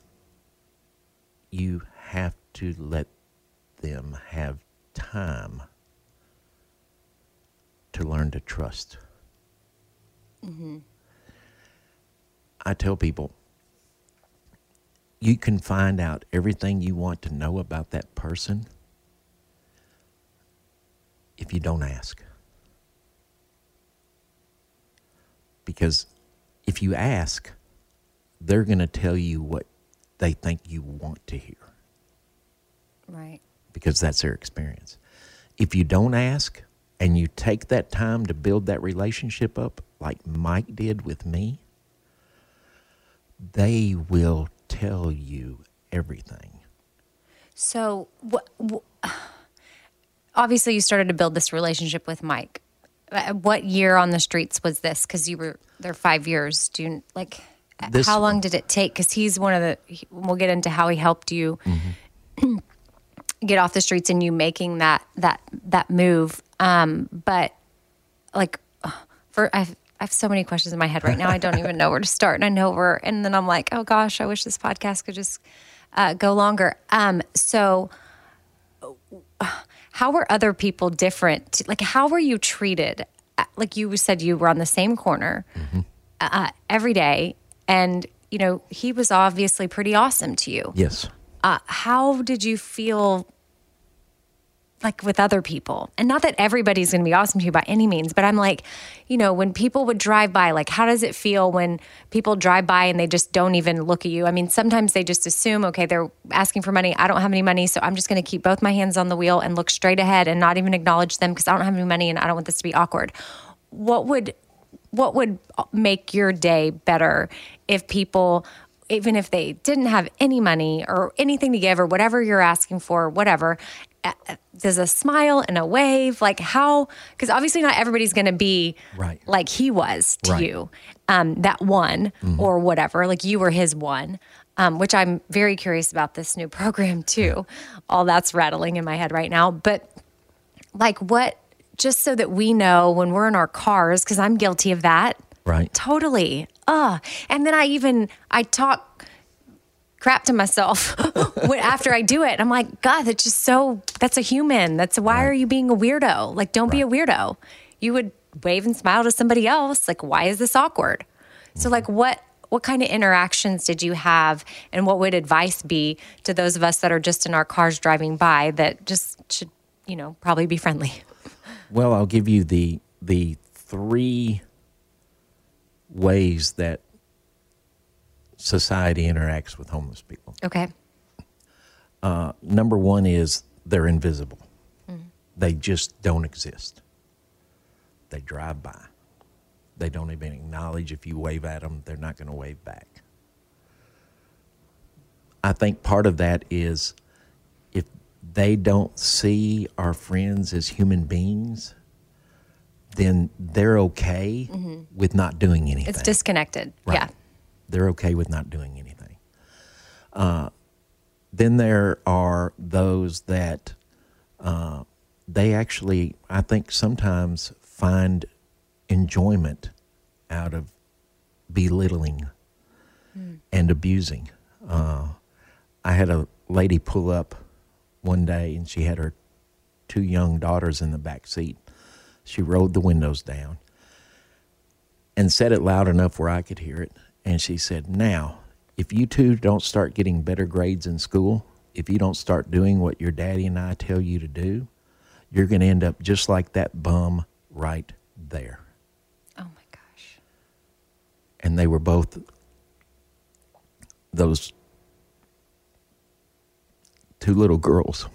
you have to let them have time to learn to trust. Mm-hmm. I tell people, you can find out everything you want to know about that person if you don't ask. Because if you ask, they're going to tell you what they think you want to hear. Right. Because that's their experience. If you don't ask and you take that time to build that relationship up, like Mike did with me, they will tell you everything. So, what? Wh- Obviously, you started to build this relationship with Mike. What year on the streets was this? Because you were there five years. Do you, like, this, how long did it take? Because he's one of the. He, we'll get into how he helped you mm-hmm. get off the streets and you making that that that move. Um, but like, for I've I have so many questions in my head right now. I don't even know where to start, and I know where. And then I'm like, oh gosh, I wish this podcast could just uh, go longer. Um, so. Uh, How were other people different? Like, how were you treated? Like you said, you were on the same corner mm-hmm. uh, every day. And, you know, he was obviously pretty awesome to you. Yes. Uh, how did you feel like with other people? And not that everybody's going to be awesome to you by any means, but I'm like, you know, when people would drive by, like, how does it feel when people drive by and they just don't even look at you? I mean, sometimes they just assume, okay, they're asking for money. I don't have any money, so I'm just going to keep both my hands on the wheel and look straight ahead and not even acknowledge them because I don't have any money and I don't want this to be awkward. What would, what would make your day better if people, even if they didn't have any money or anything to give or whatever you're asking for, whatever, there's a smile and a wave, like how, because obviously not everybody's going to be right. like he was to right. you, um, that one mm-hmm. or whatever, like you were his one, um, which I'm very curious about this new program too. Yeah. All that's rattling in my head right now, but like what, just so that we know when we're in our cars, because I'm guilty of that. Right. Totally. Uh, and then I even, I talk crap to myself after I do it. I'm like, God, that's just so, that's a human. That's why right. are you being a weirdo? Like, don't right. be a weirdo. You would wave and smile to somebody else. Like, why is this awkward? Mm-hmm. So like, what, what kind of interactions did you have, and what would advice be to those of us that are just in our cars driving by that just should, you know, probably be friendly? Well, I'll give you the, the three ways that society interacts with homeless people. Okay. Uh, number one is they're invisible. Mm-hmm. They just don't exist. They drive by. They don't even acknowledge if you wave at them, they're not going to wave back. I think part of that is if they don't see our friends as human beings, then they're okay mm-hmm. with not doing anything. It's disconnected. Right. Yeah. They're okay with not doing anything. Uh, then there are those that uh, they actually, I think, sometimes find enjoyment out of belittling mm. and abusing. Uh, I had a lady pull up one day, and she had her two young daughters in the back seat. She rolled the windows down and said it loud enough where I could hear it. And she said, now, if you two don't start getting better grades in school, if you don't start doing what your daddy and I tell you to do, you're going to end up just like that bum right there. Oh, my gosh. And they were both those two little girls.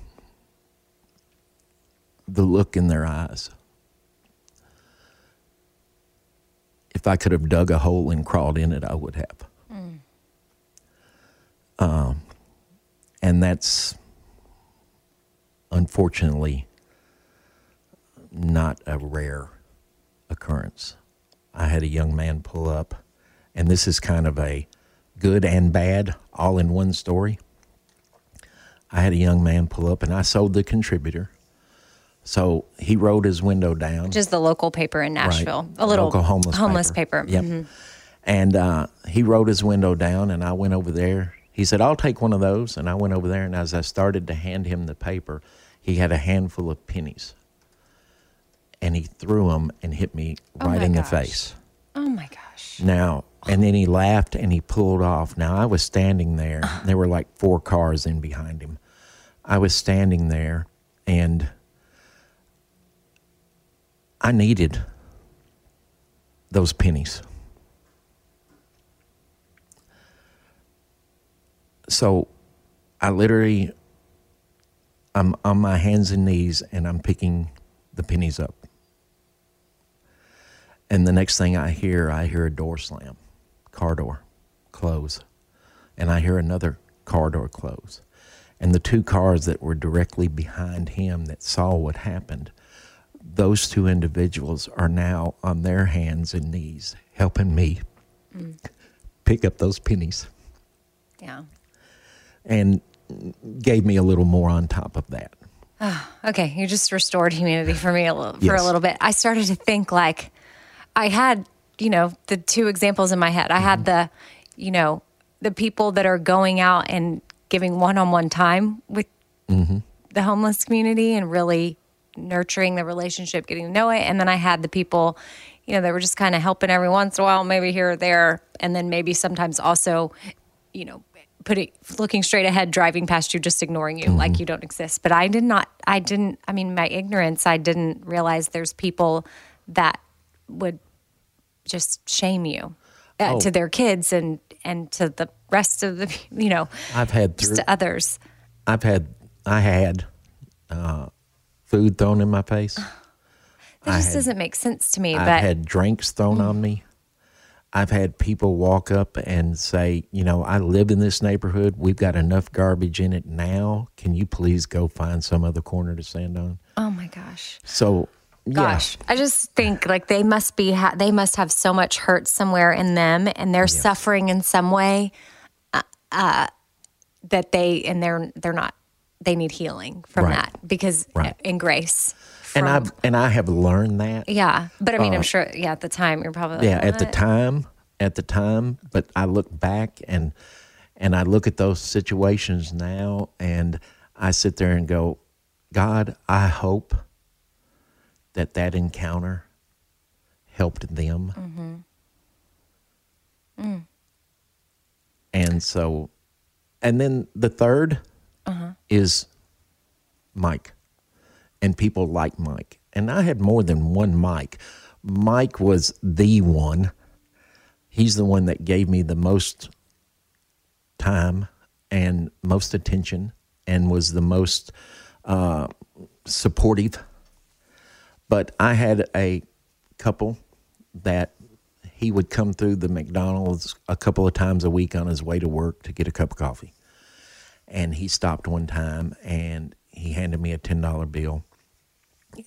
The look in their eyes. If I could have dug a hole and crawled in it, I would have. Mm. Um, and that's, unfortunately, not a rare occurrence. I had a young man pull up, and this is kind of a good and bad all in one story. I had a young man pull up, and I sold the Contributor. So he rolled his window down. Which is the local paper in Nashville. Right. A little local homeless, homeless paper. paper. Yep. Mm-hmm. And uh, he rolled his window down, and I went over there. He said, I'll take one of those. And I went over there, and as I started to hand him the paper, he had a handful of pennies. And he threw them and hit me right oh in gosh. the face. Oh, my gosh. Now, and then he laughed and he pulled off. Now, I was standing there. There were like four cars in behind him. I was standing there, and I needed those pennies. So I literally, I'm on my hands and knees, and I'm picking the pennies up. And the next thing I hear, I hear a door slam, car door close. And I hear another car door close. And the two cars that were directly behind him that saw what happened, those two individuals are now on their hands and knees helping me mm. pick up those pennies. Yeah. And gave me a little more on top of that. Oh, okay, you just restored humanity for me a little, yes. for a little bit. I started to think like, I had, you know, the two examples in my head. I had the, you know, the people that are going out and giving one-on-one time with mm-hmm. the homeless community and really nurturing the relationship, getting to know it. And then I had the people, you know, that were just kind of helping every once in a while, maybe here or there. And then maybe sometimes also, you know, put it, looking straight ahead, driving past you, just ignoring you mm-hmm. like you don't exist. But I did not, I didn't, I mean, my ignorance, I didn't realize there's people that would just shame you uh, oh. to their kids and, and to the rest of the, you know, I've had through, just to others. I've had, I had uh, food thrown in my face. That I just had, doesn't make sense to me. I've but, had drinks thrown mm. on me. I've had people walk up and say, you know, I live in this neighborhood. We've got enough garbage in it now. Can you please go find some other corner to stand on? Oh my gosh. So Gosh, yeah. I just think like they must be, ha- they must have so much hurt somewhere in them, and they're yeah. suffering in some way uh, uh, that they, and they're, they're not, they need healing from right. that because right. in grace. From, and I've, and I have learned that. Yeah. But I mean, uh, I'm sure, yeah, at the time you're probably like, yeah, what? at the time, at the time, but I look back and, and I look at those situations now, and I sit there and go, God, I hope that that encounter helped them. Mm-hmm. Mm. And so, and then the third uh-huh. is Mike and people like Mike. And I had more than one Mike. Mike was the one. He's the one that gave me the most time and most attention and was the most uh, supportive. But I had a couple that he would come through the McDonald's a couple of times a week on his way to work to get a cup of coffee. And he stopped one time, and he handed me a ten dollar bill.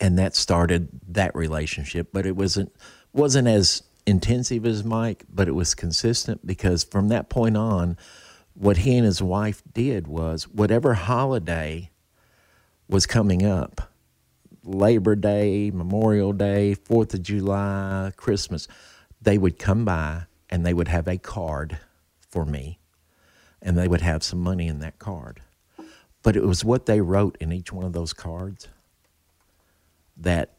And that started that relationship. But it wasn't wasn't as intensive as Mike, but it was consistent, because from that point on, what he and his wife did was whatever holiday was coming up, Labor Day, Memorial Day, Fourth of July, Christmas, they would come by and they would have a card for me, and they would have some money in that card. But it was what they wrote in each one of those cards that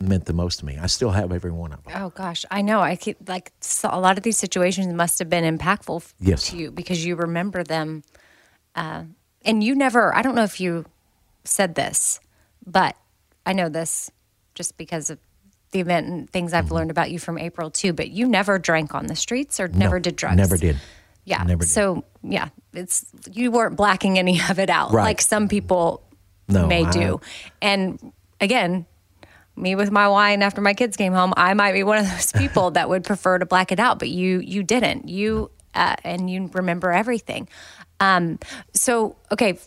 meant the most to me. I still have every one of them. Oh gosh, I know. I keep like so a lot of these situations must have been impactful yes. to you because you remember them. Uh, and you never. I don't know if you said this, but I know this just because of the event and things I've mm-hmm. learned about you from April too. But you never drank on the streets or no, never did drugs. Never did. Yeah. Never did. So yeah, it's you weren't blacking any of it out right. like some people no, may I, do. And again, me with my wine after my kids came home, I might be one of those people that would prefer to black it out, but you you didn't. You uh, and you remember everything. Um, so, okay,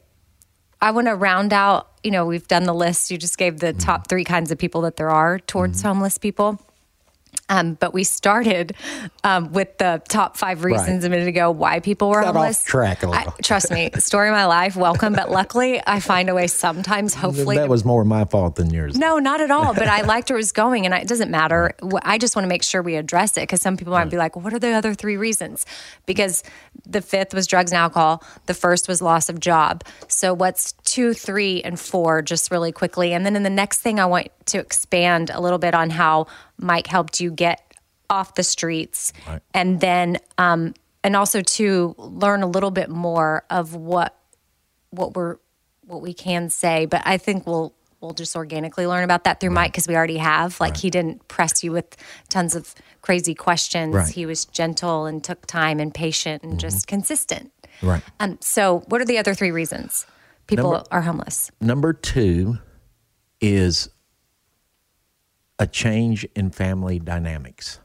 I want to round out, you know, we've done the list. You just gave the top three kinds of people that there are towards mm-hmm. homeless people. Um, but we started um, with the top five reasons right. a minute ago why people were Set homeless. Off track a little. I, trust me, story of my life, welcome. But luckily, I find a way sometimes, hopefully. That was more my fault than yours. No, not at all. But I liked where it was going, and I, it doesn't matter. I just want to make sure we address it because some people might be like, well, what are the other three reasons? Because the fifth was drugs and alcohol. The first was loss of job. So what's two, three, and four just really quickly? And then in the next thing, I want to expand a little bit on how Mike helped you get off the streets right. and then, um, and also to learn a little bit more of what, what we're, what we can say, but I think we'll, we'll just organically learn about that through right. Mike, cause we already have, like right. he didn't press you with tons of crazy questions. Right. He was gentle and took time and patient and mm-hmm. just consistent. Right. Um, so what are the other three reasons people number, are homeless? Number two is a change in family dynamics.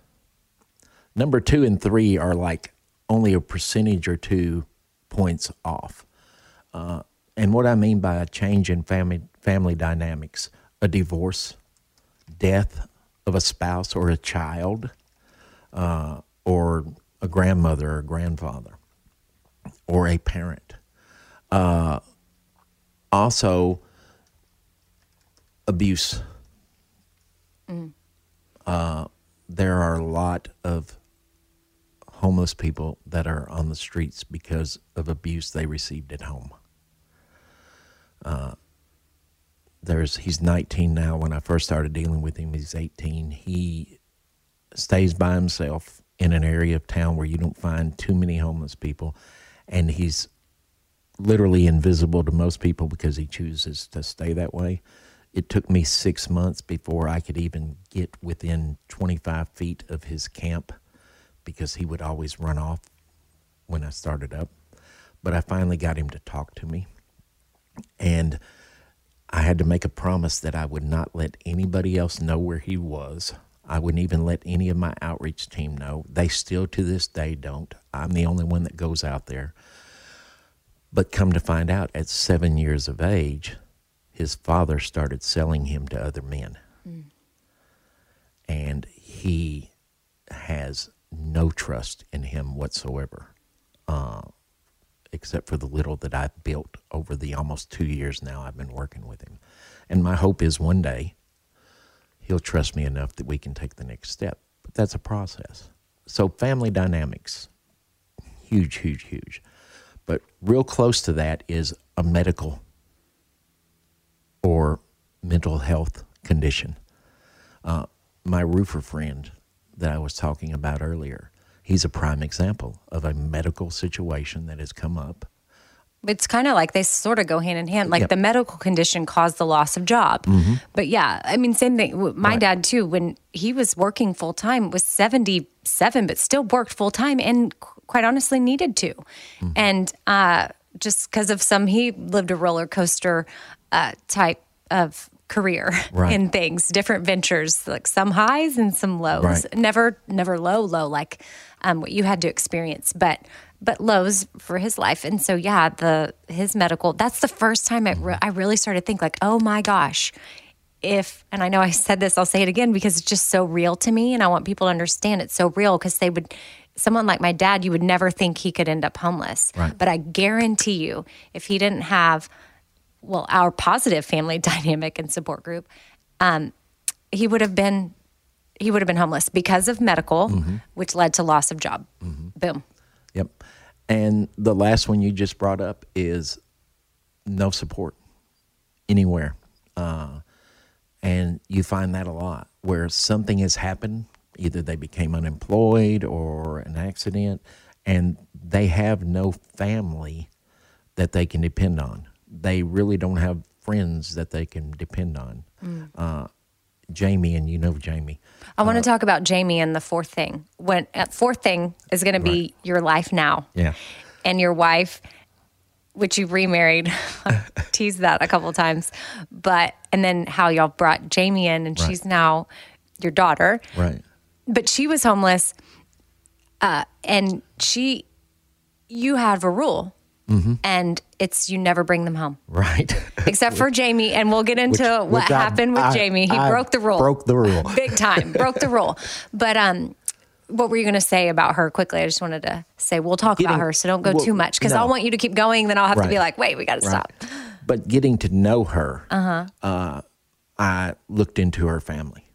Number two and three are like only a percentage or two points off. Uh, and what I mean by a change in family family dynamics, a divorce, death of a spouse or a child, uh, or a grandmother or grandfather, or a parent. Uh, also, abuse. Mm. Uh, there are a lot of homeless people that are on the streets because of abuse they received at home. Uh, there's he's nineteen now. When I first started dealing with him, he's eighteen. He stays by himself in an area of town where you don't find too many homeless people, and he's literally invisible to most people because he chooses to stay that way. It took me six months before I could even get within twenty-five feet of his camp because he would always run off when I started up. But I finally got him to talk to me. And I had to make a promise that I would not let anybody else know where he was. I wouldn't even let any of my outreach team know. They still to this day don't. I'm the only one that goes out there. But come to find out, at seven years of age, his father started selling him to other men. Mm. And he has no trust in him whatsoever, uh, except for the little that I've built over the almost two years now I've been working with him. And my hope is one day he'll trust me enough that we can take the next step. But that's a process. So family dynamics, huge, huge, huge. But real close to that is a medical or mental health condition. Uh, my roofer friend that I was talking about earlier, he's a prime example of a medical situation that has come up. It's kind of like they sort of go hand in hand. Like yep. the medical condition caused the loss of job. Mm-hmm. But yeah, I mean, same thing. My right. dad too, when he was working full-time, was seventy-seven, but still worked full-time and quite honestly needed to. Mm-hmm. And uh, just because of some, he lived a roller coaster Uh, type of career right. in things, different ventures, like some highs and some lows. Right. Never, never low, low like um, what you had to experience, but but lows for his life. And so, yeah, the his medical. That's the first time I re- I really started to think like, oh my gosh, if and I know I said this, I'll say it again because it's just so real to me, and I want people to understand it's so real because they would. Someone like my dad, you would never think he could end up homeless, right. but I guarantee you, if he didn't have well, our positive family dynamic and support group, um, he would have been he would have been homeless because of medical, mm-hmm. which led to loss of job. Mm-hmm. Boom. Yep. And the last one you just brought up is no support anywhere. Uh, And you find that a lot, where something has happened, either they became unemployed or an accident, and they have no family that they can depend on. They really don't have friends that they can depend on. Mm. Uh, Jamie, and you know Jamie. I want uh, to talk about Jamie and the fourth thing. When uh, fourth thing is going to be right. your life now. Yeah. And your wife, which you remarried. I teased that a couple of times. But, and then how y'all brought Jamie in, and right. she's now your daughter. Right. But she was homeless, uh, and she, you have a rule. Mm-hmm. And it's you never bring them home. Right. Except which, for Jamie, and we'll get into which, what which happened I, with I, Jamie. He I broke the rule. Broke the rule. Big time. Broke the rule. But um, what were you going to say about her quickly? I just wanted to say we'll talk getting, about her, so don't go well, too much, because no. I'll want you to keep going, then I'll have right. to be like, wait, we got to right. stop. But getting to know her, uh-huh. uh, I looked into her family,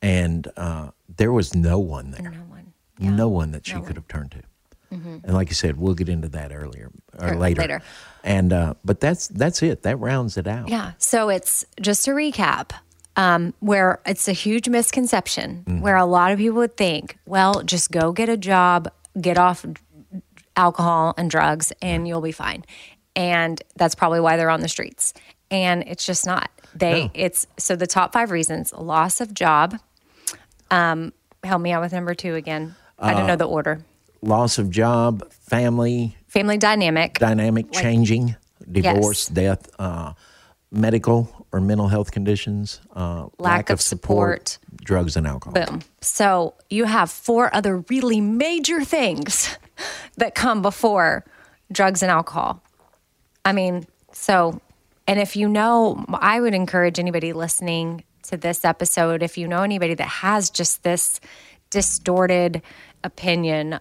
and uh, there was no one there. No one. Yeah. No one that she no could one. have turned to. Mm-hmm. And like you said, we'll get into that earlier or, or later. later. And uh, but that's that's it. That rounds it out. Yeah. So it's just to recap, um, where it's a huge misconception, mm-hmm. where a lot of people would think, well, just go get a job, get off alcohol and drugs, and you'll be fine. And that's probably why they're on the streets. And it's just not. They. No. It's so the top five reasons: loss of job. Um, help me out with number two again. Uh, I don't know the order. Loss of job, family. Family dynamic. Dynamic like, changing, divorce, yes. death, uh, medical or mental health conditions. Uh, lack, lack of support, support. Drugs and alcohol. Boom. So you have four other really major things that come before drugs and alcohol. I mean, so, and if you know, I would encourage anybody listening to this episode, if you know anybody that has just this distorted opinion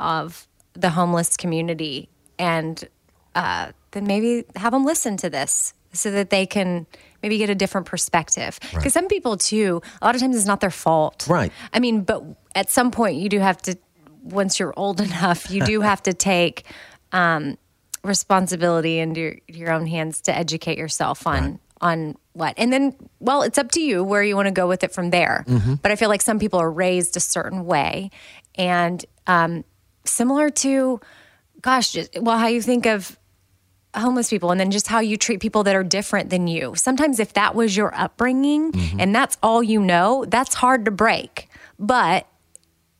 of the homeless community, and uh, then maybe have them listen to this so that they can maybe get a different perspective. Because right. some people too, a lot of times it's not their fault. Right. I mean, but at some point you do have to, once you're old enough, you do have to take um, responsibility into your, your own hands to educate yourself on right. on what. And then, well, it's up to you where you want to go with it from there. Mm-hmm. But I feel like some people are raised a certain way, and Um, similar to, gosh, just, well, how you think of homeless people, and then just how you treat people that are different than you. Sometimes if that was your upbringing mm-hmm. and that's all you know, that's hard to break. But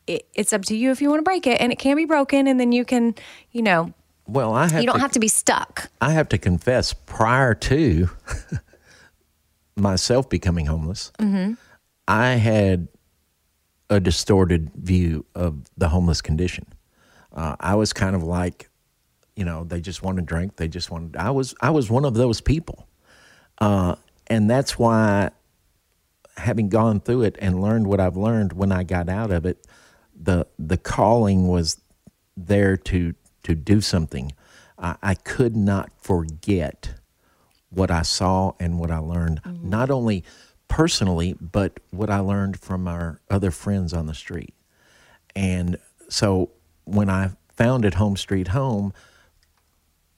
it, it's up to you if you want to break it, and it can be broken, and then you can, you know, well, I have you don't to, have to be stuck. I have to confess, prior to myself becoming homeless, mm-hmm. I had a distorted view of the homeless condition. Uh, I was kind of like, you know, they just want to drink. They just want to, I was, I was one of those people. Uh, and that's why, having gone through it and learned what I've learned, when I got out of it, the, the calling was there to, to do something. Uh, I could not forget what I saw and what I learned, mm-hmm. not only personally, but what I learned from our other friends on the street. And so when I founded Home Street Home,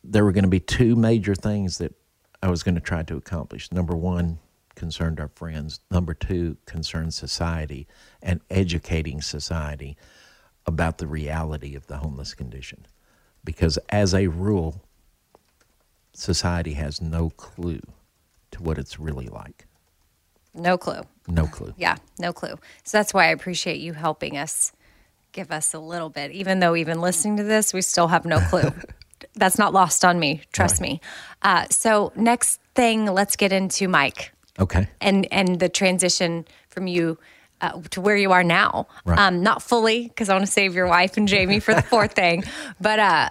there were going to be two major things that I was going to try to accomplish. Number one, concerned our friends. Number two, concerned society and educating society about the reality of the homeless condition. Because as a rule, society has no clue to what it's really like. No clue. No clue. Yeah, no clue. So that's why I appreciate you helping us, give us a little bit. Even though even listening to this, we still have no clue. That's not lost on me. Trust right. me. Uh, so next thing, let's get into Mike. Okay. And and the transition from you uh, to where you are now. Right. Um, not fully, because I want to save your wife and Jamie for the fourth thing. But uh,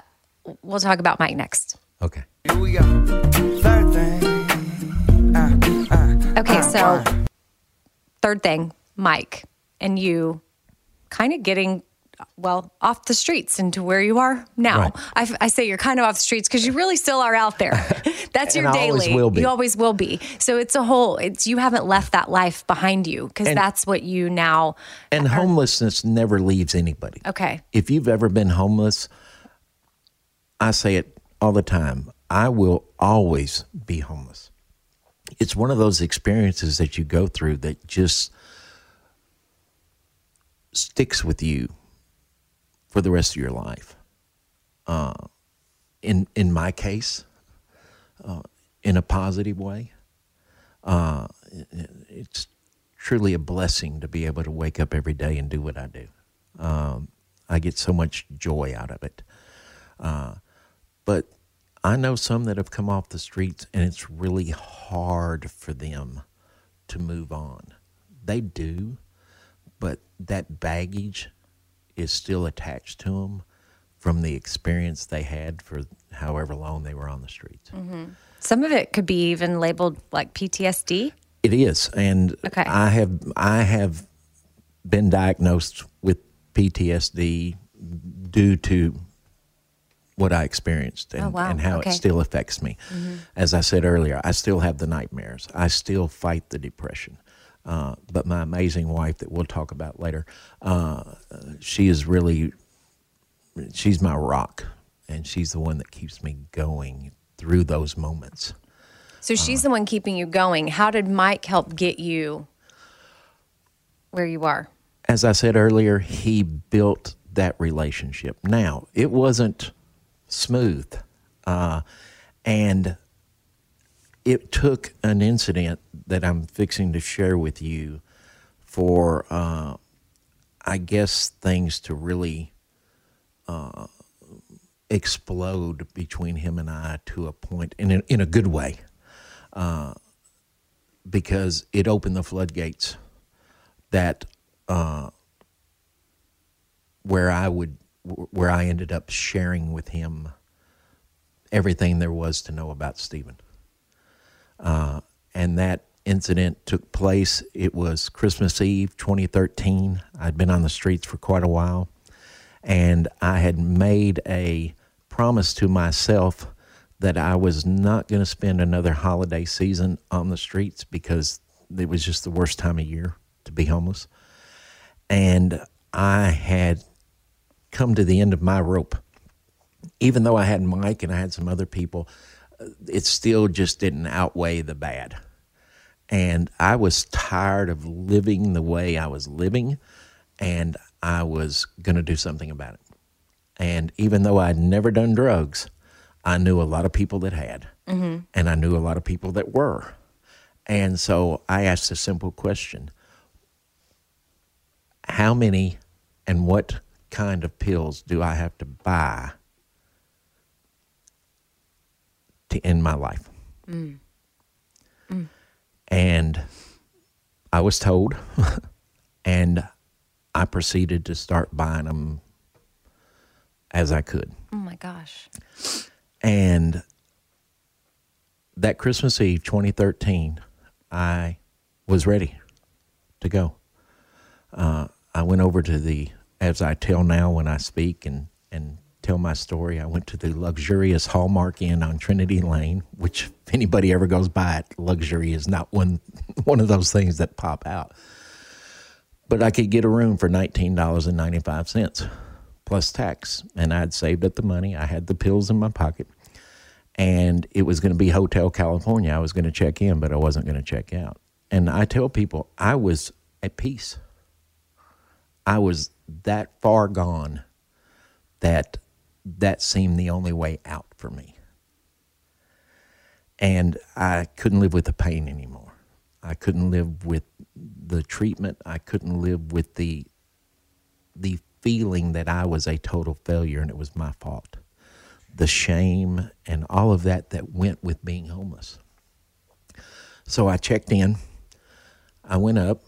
we'll talk about Mike next. Okay. Here we go. Third thing. Uh, uh. Okay, so third thing, Mike, and you kind of getting, well, off the streets into where you are now. Right. I, I say you're kind of off the streets because you really still are out there. That's your daily. Always will be. You always will be. So it's a whole, it's, you haven't left that life behind you, because that's what you now. And are. Homelessness never leaves anybody. Okay. If you've ever been homeless, I say it all the time, I will always be homeless. it's one of those experiences that you go through that just sticks with you for the rest of your life. Uh, in in my case, uh, in a positive way, uh, it's truly a blessing to be able to wake up every day and do what I do. Um, I get so much joy out of it. Uh, but I know some that have come off the streets, and it's really hard for them to move on. They do, but that baggage is still attached to them from the experience they had for however long they were on the streets. Mm-hmm. Some of it could be even labeled like P T S D. It is, and okay. I have I have been diagnosed with P T S D due to what I experienced and, oh, wow. and how okay. it still affects me. Mm-hmm. As I said earlier, I still have the nightmares. I still fight the depression. Uh, but my amazing wife that we'll talk about later, uh, she is really, she's my rock, and she's the one that keeps me going through those moments. So she's uh, the one keeping you going. How did Mike help get you where you are? As I said earlier, he built that relationship. Now, it wasn't smooth, uh, and it took an incident that I'm fixing to share with you for, uh, I guess, things to really uh, explode between him and I to a point, in a, in a good way, uh, because it opened the floodgates that... Uh, where I would, where I ended up sharing with him everything there was to know about Steven. Uh, and that incident took place. It was Christmas Eve, twenty thirteen. I'd been on the streets for quite a while, and I had made a promise to myself that I was not going to spend another holiday season on the streets because it was just the worst time of year to be homeless. And I had come to the end of my rope. Even though I had Mike and I had some other people, it still just didn't outweigh the bad. And I was tired of living the way I was living, and I was going to do something about it. And even though I'd never done drugs, I knew a lot of people that had, mm-hmm. and I knew a lot of people that were. And so I asked a simple question. How many and what kind of pills do I have to buy to end my life? Mm. Mm. And I was told, and I proceeded to start buying them as I could. Oh, my gosh. And that Christmas Eve, twenty thirteen, I was ready to go. Uh, I went over to the, as I tell now when I speak and, and tell my story, I went to the luxurious Hallmark Inn on Trinity Lane, which if anybody ever goes by it, luxury is not one one of those things that pop out. But I could get a room for nineteen dollars and ninety-five cents plus tax, and I'd saved up the money. I had the pills in my pocket, and it was going to be Hotel California. I was going to check in, but I wasn't going to check out. And I tell people I was at peace. I was that far gone that that seemed the only way out for me. And I couldn't live with the pain anymore. I couldn't live with the treatment. I couldn't live with the the feeling that I was a total failure and it was my fault. The shame and all of that that went with being homeless. So I checked in. I went up.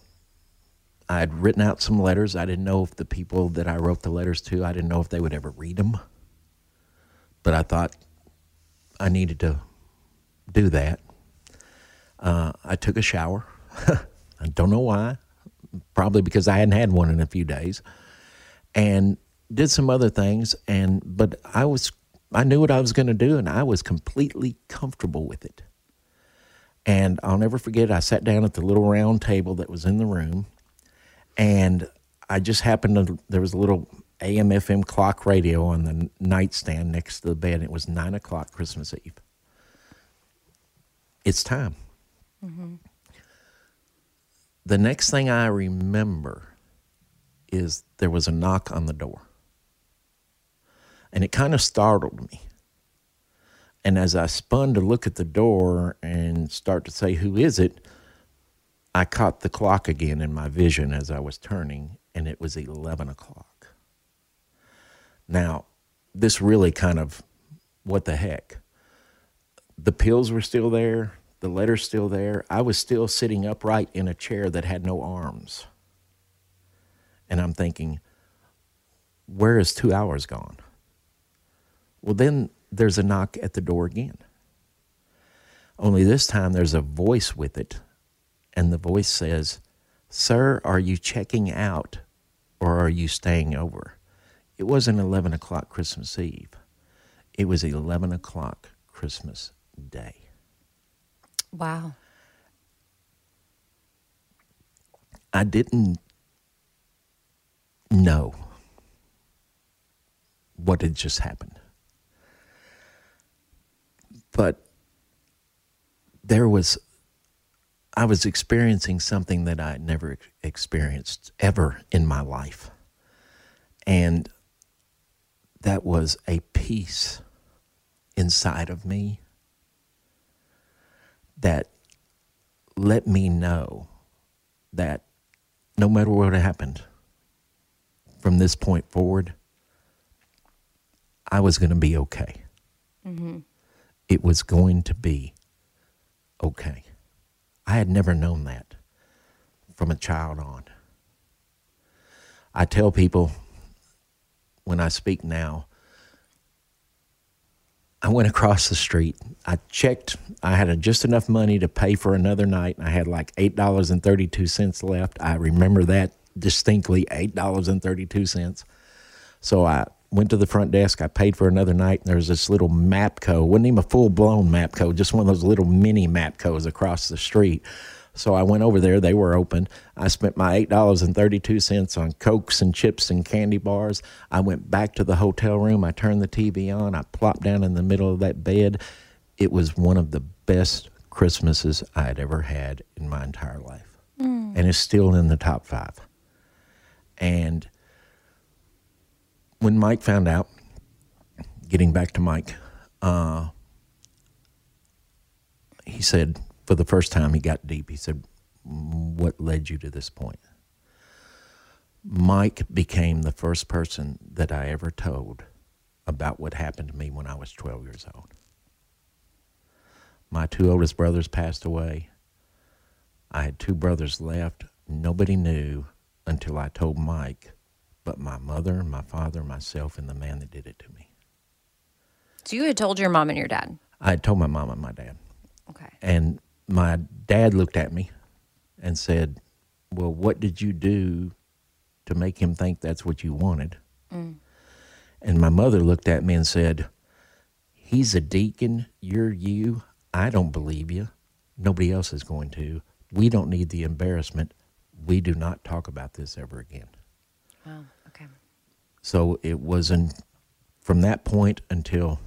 I had written out some letters. I didn't know if the people that I wrote the letters to, I didn't know if they would ever read them. But I thought I needed to do that. Uh, I took a shower. I don't know why. Probably because I hadn't had one in a few days. And did some other things. And But I was, I knew what I was going to do, and I was completely comfortable with it. And I'll never forget, I sat down at the little round table that was in the room. And I just happened to, there was a little A M F M clock radio on the nightstand next to the bed. And it was nine o'clock Christmas Eve. It's time. Mm-hmm. The next thing I remember is there was a knock on the door. And it kind of startled me. And as I spun to look at the door and start to say, who is it? I caught the clock again in my vision as I was turning, and it was eleven o'clock. Now, this really kind of, what the heck? The pills were still there. The letter's still there. I was still sitting upright in a chair that had no arms. And I'm thinking, where is two hours gone? Well, then there's a knock at the door again. Only this time there's a voice with it. And the voice says, "Sir, are you checking out or are you staying over?" It wasn't eleven o'clock Christmas Eve. It was eleven o'clock Christmas Day. Wow. I didn't know what had just happened. But there was, I was experiencing something that I had never experienced ever in my life. And that was a peace inside of me that let me know that no matter what happened from this point forward, I was going to be okay. Mm-hmm. It was going to be okay. I had never known that from a child on. I tell people when I speak now, I went across the street. I checked. I had just enough money to pay for another night. I had like eight dollars and thirty-two cents left. I remember that distinctly, eight dollars and thirty-two cents. So I went to the front desk. I paid for another night. And there was this little Mapco. It wasn't even a full-blown Mapco, just one of those little mini Mapcos across the street. So I went over there. They were open. I spent my eight dollars and thirty-two cents on Cokes and chips and candy bars. I went back to the hotel room. I turned the T V on. I plopped down in the middle of that bed. It was one of the best Christmases I had ever had in my entire life. Mm. And it's still in the top five. And when Mike found out, getting back to Mike, uh, he said, for the first time he got deep. He said, "What led you to this point?" Mike became the first person that I ever told about what happened to me when I was twelve years old. My two oldest brothers passed away. I had two brothers left. Nobody knew until I told Mike, but my mother, my father, myself, and the man that did it to me. So you had told your mom and your dad? I had told my mom and my dad. Okay. And my dad looked at me and said, "Well, what did you do to make him think that's what you wanted?" Mm. And my mother looked at me and said, "He's a deacon. You're you. I don't believe you. Nobody else is going to. We don't need the embarrassment. We do not talk about this ever again." Wow. Okay. So it wasn't from that point until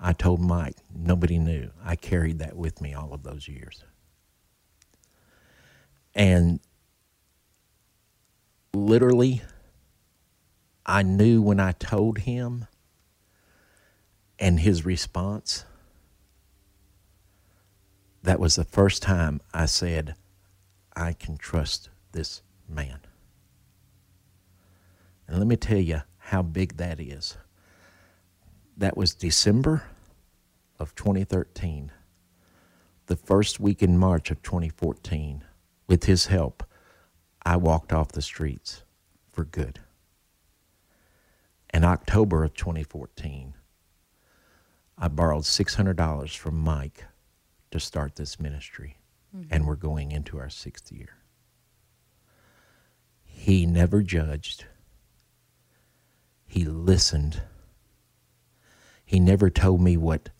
I told Mike, nobody knew. I carried that with me all of those years. And literally, I knew when I told him and his response, that was the first time I said, I can trust this man. And let me tell you how big that is. That was December of twenty thirteen, the first week in March of twenty fourteen. With his help, I walked off the streets for good. In October of twenty fourteen, I borrowed six hundred dollars from Mike to start this ministry, mm-hmm. and we're going into our sixth year. He never judged. He listened. He never told me what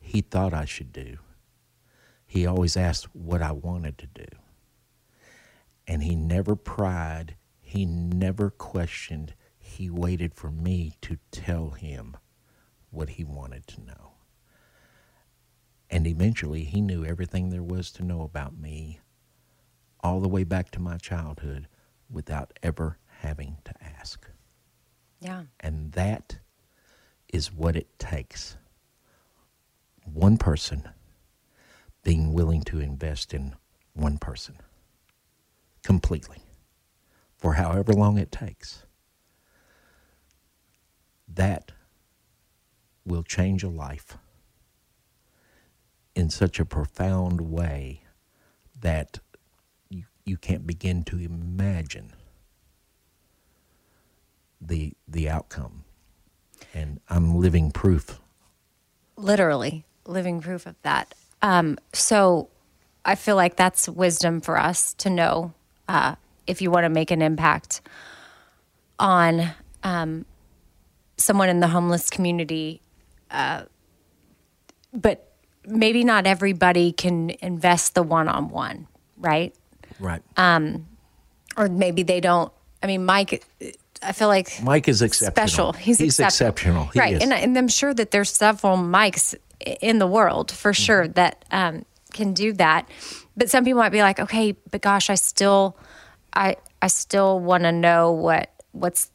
he thought I should do. He always asked what I wanted to do. And he never pried. He never questioned. He waited for me to tell him what he wanted to know. And eventually he knew everything there was to know about me all the way back to my childhood without ever having to ask. Yeah. And that is what it takes. One person being willing to invest in one person completely for however long it takes. That will change a life in such a profound way that you, you can't begin to imagine the the outcome. And I'm living proof. Literally living proof of that. Um, so I feel like that's wisdom for us to know uh, if you want to make an impact on um, someone in the homeless community. Uh, but maybe not everybody can invest the one-on-one, right? Right. Um, or maybe they don't. I mean, Mike... I feel like Mike is exceptional. Special. He's, He's exceptional. exceptional. He right. Is. And, and I'm sure that there's several Mikes in the world for mm-hmm. sure that um, can do that. But some people might be like, okay, but gosh, I still, I, I still want to know what, what's,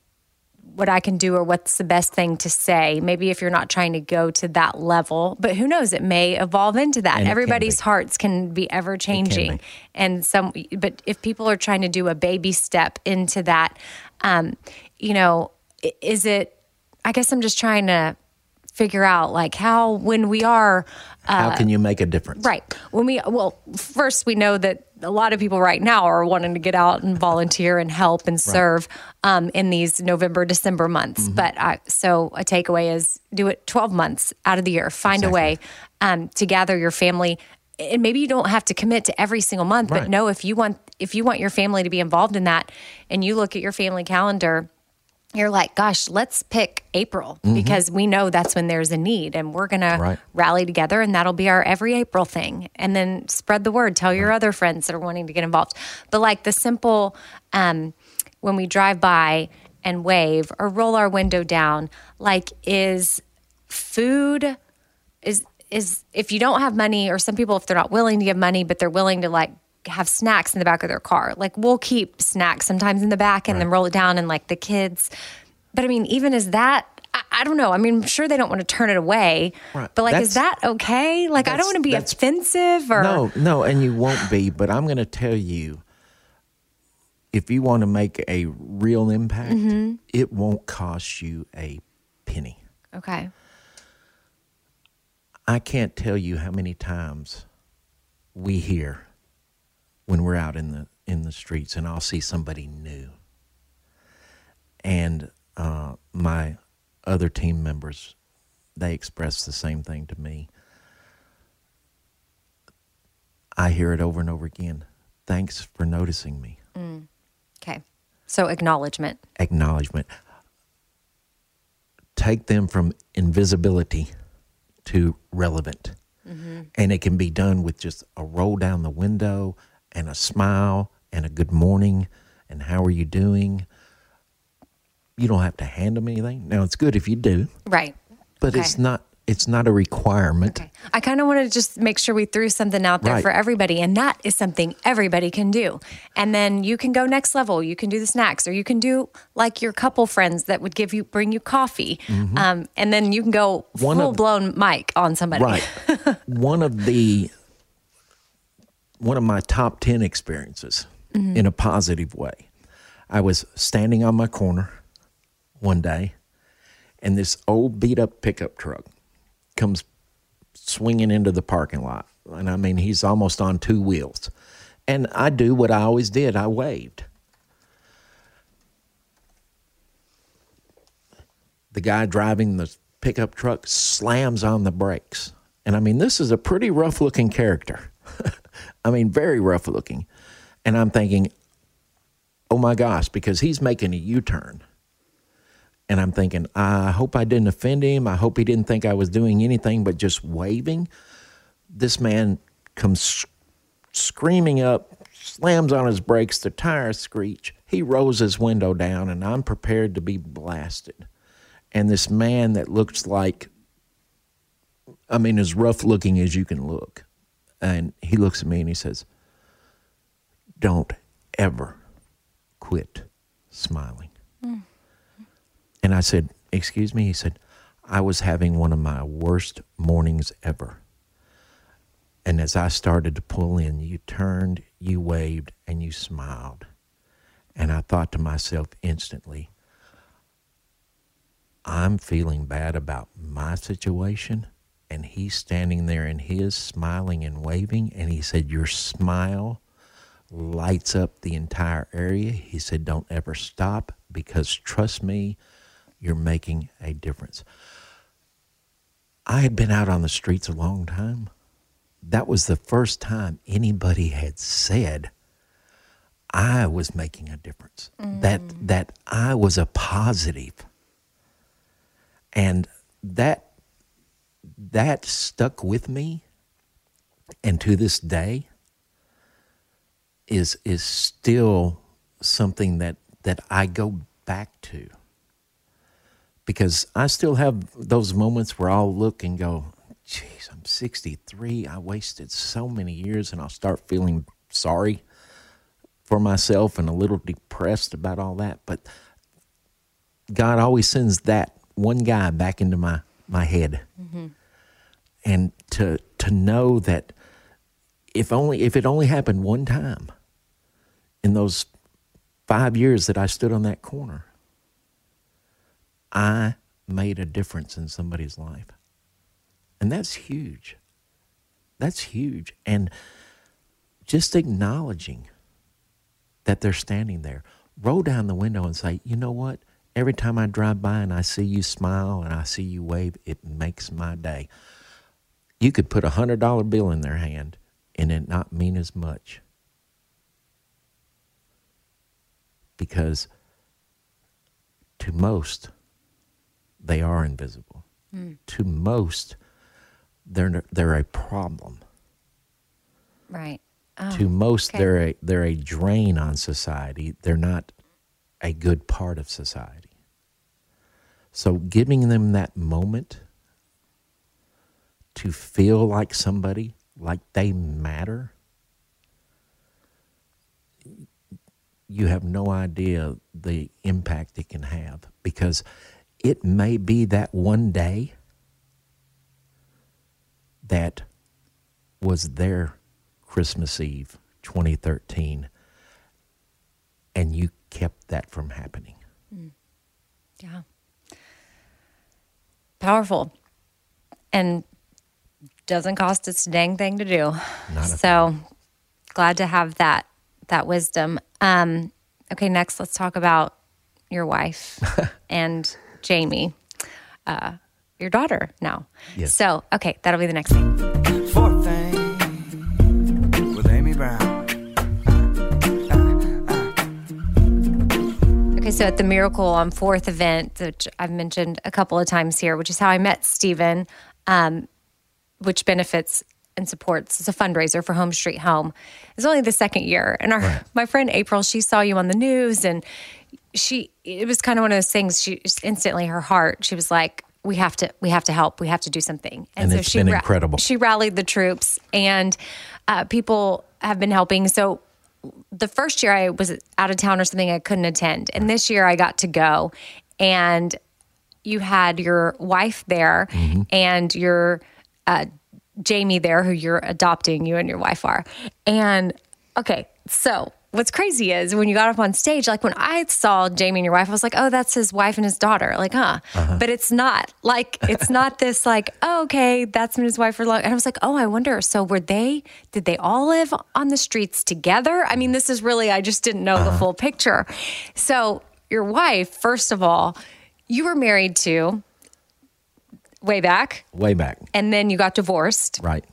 what I can do or what's the best thing to say. Maybe if you're not trying to go to that level, but who knows, it may evolve into that. And everybody's hearts can be ever changing. And some, but if people are trying to do a baby step into that, Um, you know, is it, I guess I'm just trying to figure out like how, when we are, uh, how can you make a difference? Right. When we, well, first we know that a lot of people right now are wanting to get out and volunteer and help and serve, right. um, in these November, December months. Mm-hmm. But I, so a takeaway is do it twelve months out of the year, find exactly. a way, um, to gather your family. And maybe you don't have to commit to every single month, right. but no, if you want, if you want your family to be involved in that and you look at your family calendar, you're like, gosh, let's pick April mm-hmm. because we know that's when there's a need and we're going right. to rally together and that'll be our every April thing. And then spread the word, tell your right. other friends that are wanting to get involved. But like the simple, um, when we drive by and wave or roll our window down, like is food, is is if you don't have money or some people, if they're not willing to give money, but they're willing to like have snacks in the back of their car, like we'll keep snacks sometimes in the back and right. then roll it down and like the kids. But I mean, even is that, I, I don't know. I mean, I'm sure they don't want to turn it away, right. but like, that's, is that okay? Like, I don't want to be offensive or. No, no. And you won't be, but I'm going to tell you, if you want to make a real impact, mm-hmm. it won't cost you a penny. Okay. I can't tell you how many times we hear when we're out in the in the streets, and I'll see somebody new. And uh, my other team members, they express the same thing to me. I hear it over and over again. Thanks for noticing me. Mm. Okay, so acknowledgement. Acknowledgement. Take them from invisibility to relevant. Mm-hmm. And it can be done with just a roll down the window and a smile and a good morning and how are you doing? You don't have to hand them anything. Now it's good if you do. Right. But okay. it's not it's not a requirement. Okay. I kind of want to just make sure we threw something out there right. for everybody, and that is something everybody can do. And then you can go next level. You can do the snacks, or you can do like your couple friends that would give you bring you coffee, mm-hmm. um, and then you can go One full of, blown mic on somebody. Right. one of the one of my top ten experiences mm-hmm. in a positive way. I was standing on my corner one day, and this old beat up pickup truck comes swinging into the parking lot. And I mean, he's almost on two wheels. And I do what I always did. I waved. The guy driving the pickup truck slams on the brakes. And I mean, this is a pretty rough looking character. I mean, very rough looking. And I'm thinking, oh my gosh, because he's making a U-turn. And I'm thinking, I hope I didn't offend him. I hope he didn't think I was doing anything but just waving. This man comes sh- screaming up, slams on his brakes, the tires screech. He rolls his window down, and I'm prepared to be blasted. And this man that looks like I mean, as rough looking as you can look. And he looks at me and he says, don't ever quit smiling. Mm. And I said, excuse me? He said, I was having one of my worst mornings ever. And as I started to pull in, you turned, you waved, and you smiled. And I thought to myself instantly, I'm feeling bad about my situation, and he's standing there in his, smiling and waving. And he said, your smile lights up the entire area. He said, don't ever stop, because trust me, you're making a difference. I had been out on the streets a long time. That was the first time anybody had said I was making a difference, mm. that that I was a positive. And that that stuck with me, and to this day is is still something that, that I go back to. Because I still have those moments where I'll look and go, geez, I'm sixty-three. I wasted so many years, and I'll start feeling sorry for myself and a little depressed about all that. But God always sends that one guy back into my, my head. Mm-hmm. And to to know that if only if it only happened one time in those five years that I stood on that corner, I made a difference in somebody's life. And that's huge. That's huge. And just acknowledging that they're standing there. Roll down the window and say, you know what? Every time I drive by and I see you smile and I see you wave, it makes my day. You could put a one hundred dollar bill in their hand and it not mean as much. Because to most, they are invisible. Mm. To most, they're they're a problem. Right. Oh, to most, okay. they're a they're a drain on society. They're not a good part of society. So giving them that moment to feel like somebody, like they matter, you have no idea the impact it can have, because it may be that one day that was their Christmas Eve twenty thirteen, and you kept that from happening. Mm. Yeah. Powerful. And doesn't cost its dang thing to do. Not so thing. Glad to have that that wisdom. Um, okay, next let's talk about your wife and Jamie, uh, your daughter now. Yes. So, okay, that'll be the next thing. Four Things with Amy Brown. Uh, uh, uh. Okay, so at the Miracle on Fourth event, which I've mentioned a couple of times here, which is how I met Steven, um, which benefits and supports. It's a fundraiser for Home Street Home. It's only the second year. And our right. my friend April, she saw you on the news, and she, it was kind of one of those things. She instantly, her heart, she was like, we have to, we have to help. We have to do something. And, and so it's she, been incredible. She rallied the troops, and uh, people have been helping. So the first year I was out of town or something, I couldn't attend. And this year I got to go, and you had your wife there, mm-hmm. and your uh, Jamie there, who you're adopting, you and your wife are. And okay, so what's crazy is when you got up on stage, like when I saw Jamie and your wife, I was like, oh, that's his wife and his daughter. Like, huh? Uh-huh. But it's not like, it's not this like, oh, okay, that's been his wife for long. And I was like, oh, I wonder. So were they, did they all live on the streets together? I mean, this is really, I just didn't know uh-huh. the full picture. So your wife, first of all, you were married to way back. Way back. And then you got divorced. Right.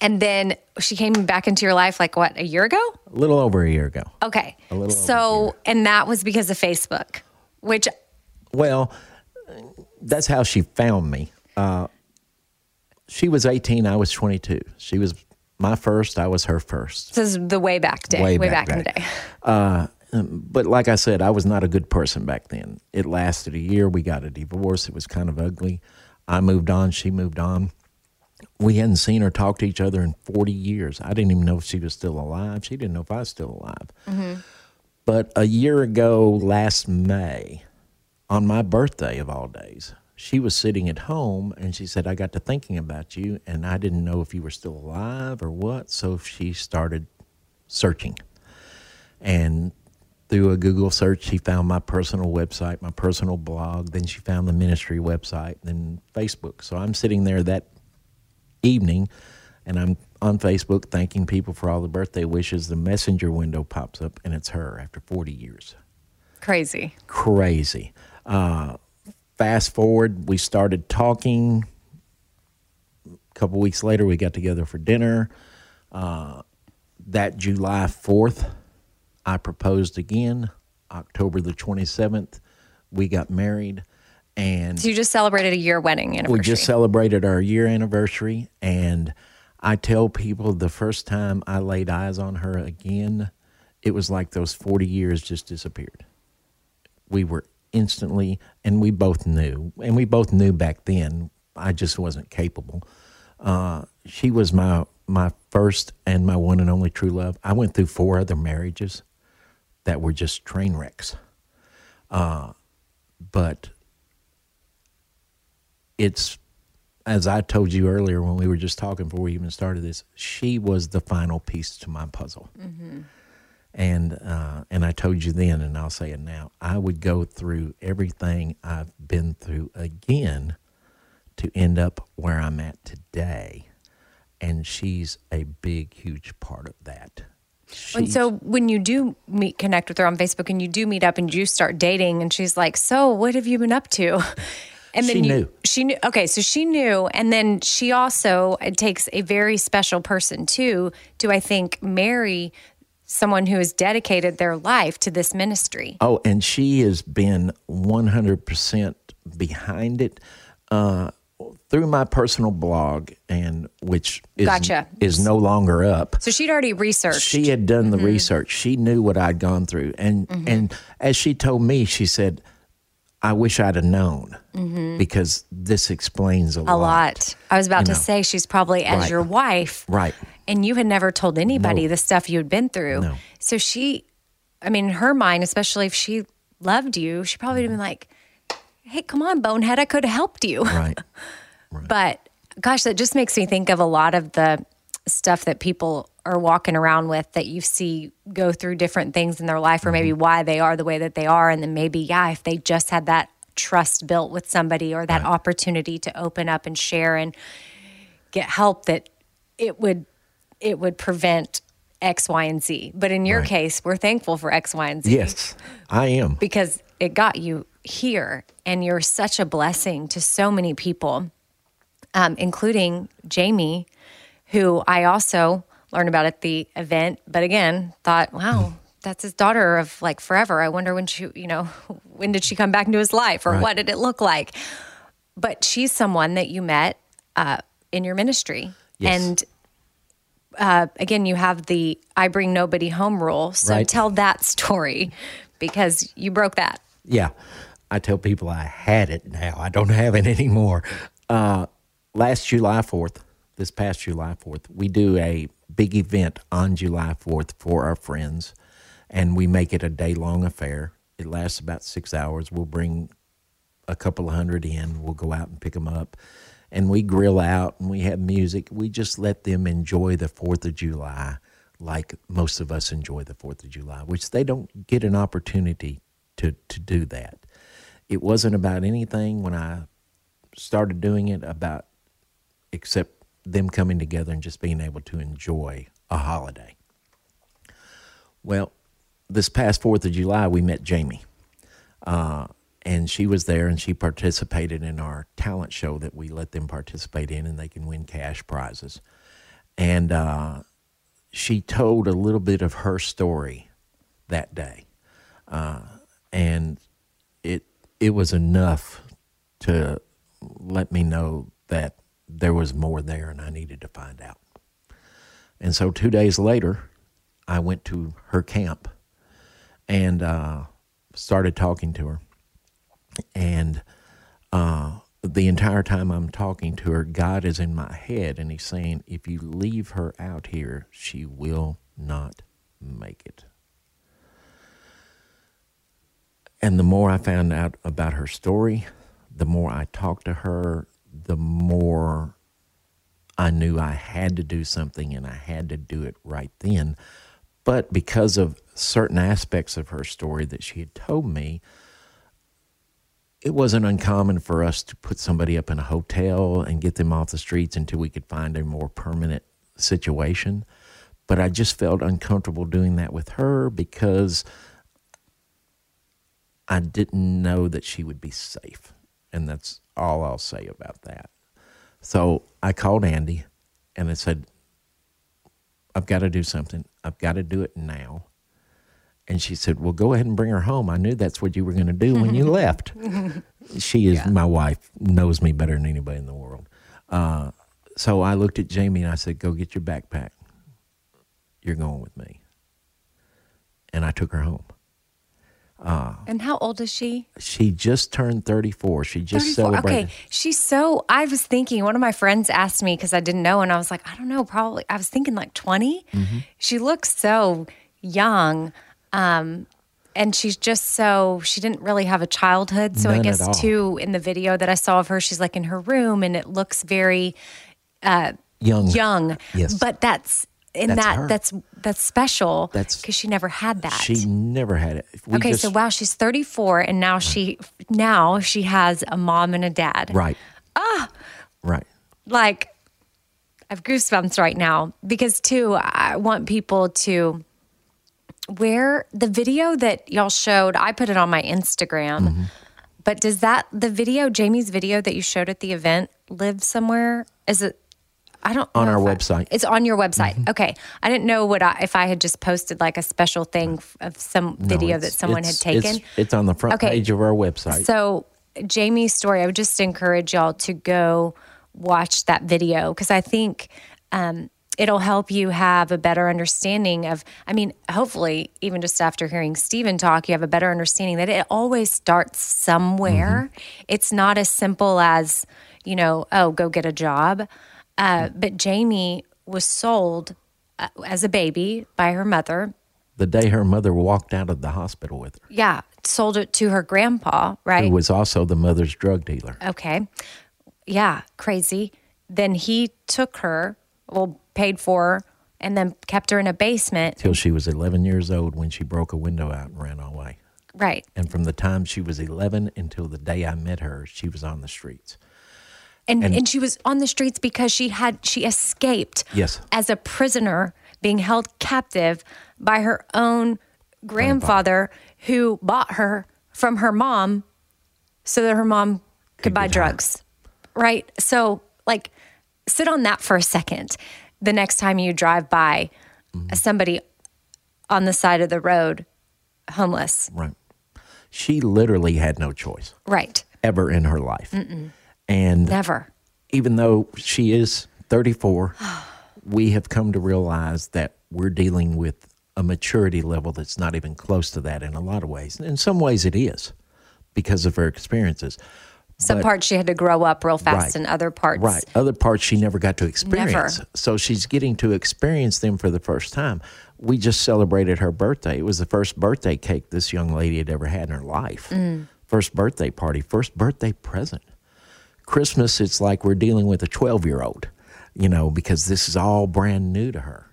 And then she came back into your life, like what, a year ago? A little over a year ago. Okay. A little so, over a year. And that was because of Facebook, which. Well, that's how she found me. Uh, she was eighteen, I was twenty-two. She was my first, I was her first. This is the way back day, way, way back, back in the day. Uh, but like I said, I was not a good person back then. It lasted a year. We got a divorce. It was kind of ugly. I moved on. She moved on. we hadn't seen or talked to each other in forty years. I didn't even know if she was still alive. She didn't know if I was still alive. Mm-hmm. But a year ago last May, on my birthday of all days, she was sitting at home, and she said, I got to thinking about you, and I didn't know if you were still alive or what, so she started searching. And through a Google search, she found my personal website, my personal blog, then she found the ministry website, then Facebook. So I'm sitting there that evening, and I'm on Facebook thanking people for all the birthday wishes. The messenger window pops up, and it's her after forty years. Crazy. Crazy. Uh... Fast forward, we started talking. A couple weeks later, we got together for dinner. Uh, that July fourth, I proposed again. October the twenty-seventh, we got married. And so you just celebrated a year wedding anniversary. We just celebrated our year anniversary. And I tell people the first time I laid eyes on her again, it was like those forty years just disappeared. We were instantly, and we both knew, and we both knew back then, I just wasn't capable. Uh, she was my my first and my one and only true love. I went through four other marriages that were just train wrecks. Uh, but it's, as I told you earlier when we were just talking before we even started this, she was the final piece to my puzzle. Mm-hmm. And uh, and I told you then, and I'll say it now, I would go through everything I've been through again to end up where I'm at today. And she's a big, huge part of that. She's, and so when you do meet, connect with her on Facebook, and you do meet up and you start dating, and she's like, so what have you been up to? And then she you, knew. She knew. Okay, so she knew. And then she also, it takes a very special person too, to I think marry someone who has dedicated their life to this ministry. Oh, and she has been one hundred percent behind it. Uh, through my personal blog, and which is, gotcha. is no longer up. So she'd already researched. She had done mm-hmm. the research. She knew what I'd gone through. And mm-hmm. and as she told me, she said, I wish I'd have known mm-hmm. because this explains a, a lot. A lot. I was about you to know. say she's probably, as right. your wife. Right. And you had never told anybody no. the stuff you had been through. No. So she, I mean, in her mind, especially if she loved you, she probably would have been like, hey, come on, bonehead, I could have helped you. Right. Right. But gosh, that just makes me think of a lot of the stuff that people are walking around with that you see go through different things in their life or mm-hmm. maybe why they are the way that they are. And then maybe, yeah, if they just had that trust built with somebody or that right. opportunity to open up and share and get help, that it would... it would prevent X, Y, and Z. But in your right. case, we're thankful for X, Y, and Z. Yes, I am. Because it got you here, and you're such a blessing to so many people, um, including Jamie, who I also learned about at the event, but again, thought, wow, that's his daughter of like forever. I wonder when she, you know, when did she come back into his life or right. what did it look like? But she's someone that you met uh, in your ministry. Yes. And Uh, again, you have the I bring nobody home rule. So right. tell that story because you broke that. Yeah. I tell people I had it now. I don't have it anymore. Uh, last July fourth, this past July fourth, we do a big event on July fourth for our friends, and we make it a day-long affair. It lasts about six hours. We'll bring a couple of hundred in. We'll go out and pick them up. And we grill out, and we have music. We just let them enjoy the fourth of July like most of us enjoy the fourth of July, which they don't get an opportunity to, to do that. It wasn't about anything when I started doing it about except them coming together and just being able to enjoy a holiday. Well, this past fourth of July, we met Jamie. Uh And she was there, and she participated in our talent show that we let them participate in, and they can win cash prizes. And uh, she told a little bit of her story that day. Uh, and it it was enough to let me know that there was more there, and I needed to find out. And so two days later, I went to her camp and uh, started talking to her. And uh, the entire time I'm talking to her, God is in my head, and he's saying, if you leave her out here, she will not make it. And the more I found out about her story, the more I talked to her, the more I knew I had to do something, and I had to do it right then. But because of certain aspects of her story that she had told me, it wasn't uncommon for us to put somebody up in a hotel and get them off the streets until we could find a more permanent situation. But I just felt uncomfortable doing that with her because I didn't know that she would be safe. And that's all I'll say about that. So I called Andy and I said, I've got to do something. I've got to do it now. And she said, well, go ahead and bring her home. I knew that's what you were going to do when you left. She is, yeah. My wife, knows me better than anybody in the world. Uh, so I looked at Jamie and I said, go get your backpack. You're going with me. And I took her home. Uh, and how old is she? She just turned thirty-four. She just thirty-four celebrated. Okay, she's so, I was thinking, one of my friends asked me because I didn't know, and I was like, I don't know, probably, I was thinking like twenty. Mm-hmm. She looks so young. Um, and she's just so, she didn't really have a childhood. So none, I guess, too, in the video that I saw of her, she's like in her room and it looks very uh, young. Young. Yes. But that's, in that's that, her. that's that's special because she never had that. She never had it. We okay, just, so wow, she's thirty-four and now, right. she, now she has a mom and a dad. Right. Ah. Right. Like, I have goosebumps right now because, too, I want people to... Where the video that y'all showed, I put it on my Instagram, mm-hmm. but does that, the video, Jamie's video that you showed at the event, live somewhere? Is it, I don't on know. On our website. I, it's on your website. Mm-hmm. Okay. I didn't know what I, if I had just posted like a special thing of some no, video that someone had taken. It's, it's on the front okay. page of our website. So Jamie's story, I would just encourage y'all to go watch that video because I think, um, it'll help you have a better understanding of, I mean, hopefully, even just after hearing Steven talk, you have a better understanding that it always starts somewhere. Mm-hmm. It's not as simple as, you know, oh, go get a job. Uh, but Jamie was sold uh, as a baby by her mother. The day her mother walked out of the hospital with her. Yeah, sold it to her grandpa, right? Who was also the mother's drug dealer. Okay. Yeah, crazy. Then he took her, well, paid for, and then kept her in a basement. Till she was eleven years old when she broke a window out and ran away. Right. And from the time she was eleven until the day I met her, she was on the streets. And, and and she was on the streets because she had she escaped yes. as a prisoner being held captive by her own grandfather, grandfather who bought her from her mom so that her mom could, could buy drugs. Her. Right? So, like, sit on that for a second. The next time you drive by mm-hmm. somebody on the side of the road, homeless. Right. She literally had no choice. Right. Ever in her life. Mm-mm. And never. Even though she is thirty-four, we have come to realize that we're dealing with a maturity level that's not even close to that in a lot of ways. In some ways it is because of her experiences. Some but, parts she had to grow up real fast, right, and other parts... Right, other parts she never got to experience. Never. So she's getting to experience them for the first time. We just celebrated her birthday. It was the first birthday cake this young lady had ever had in her life. Mm. First birthday party, first birthday present. Christmas, it's like we're dealing with a twelve-year-old, you know, because this is all brand new to her.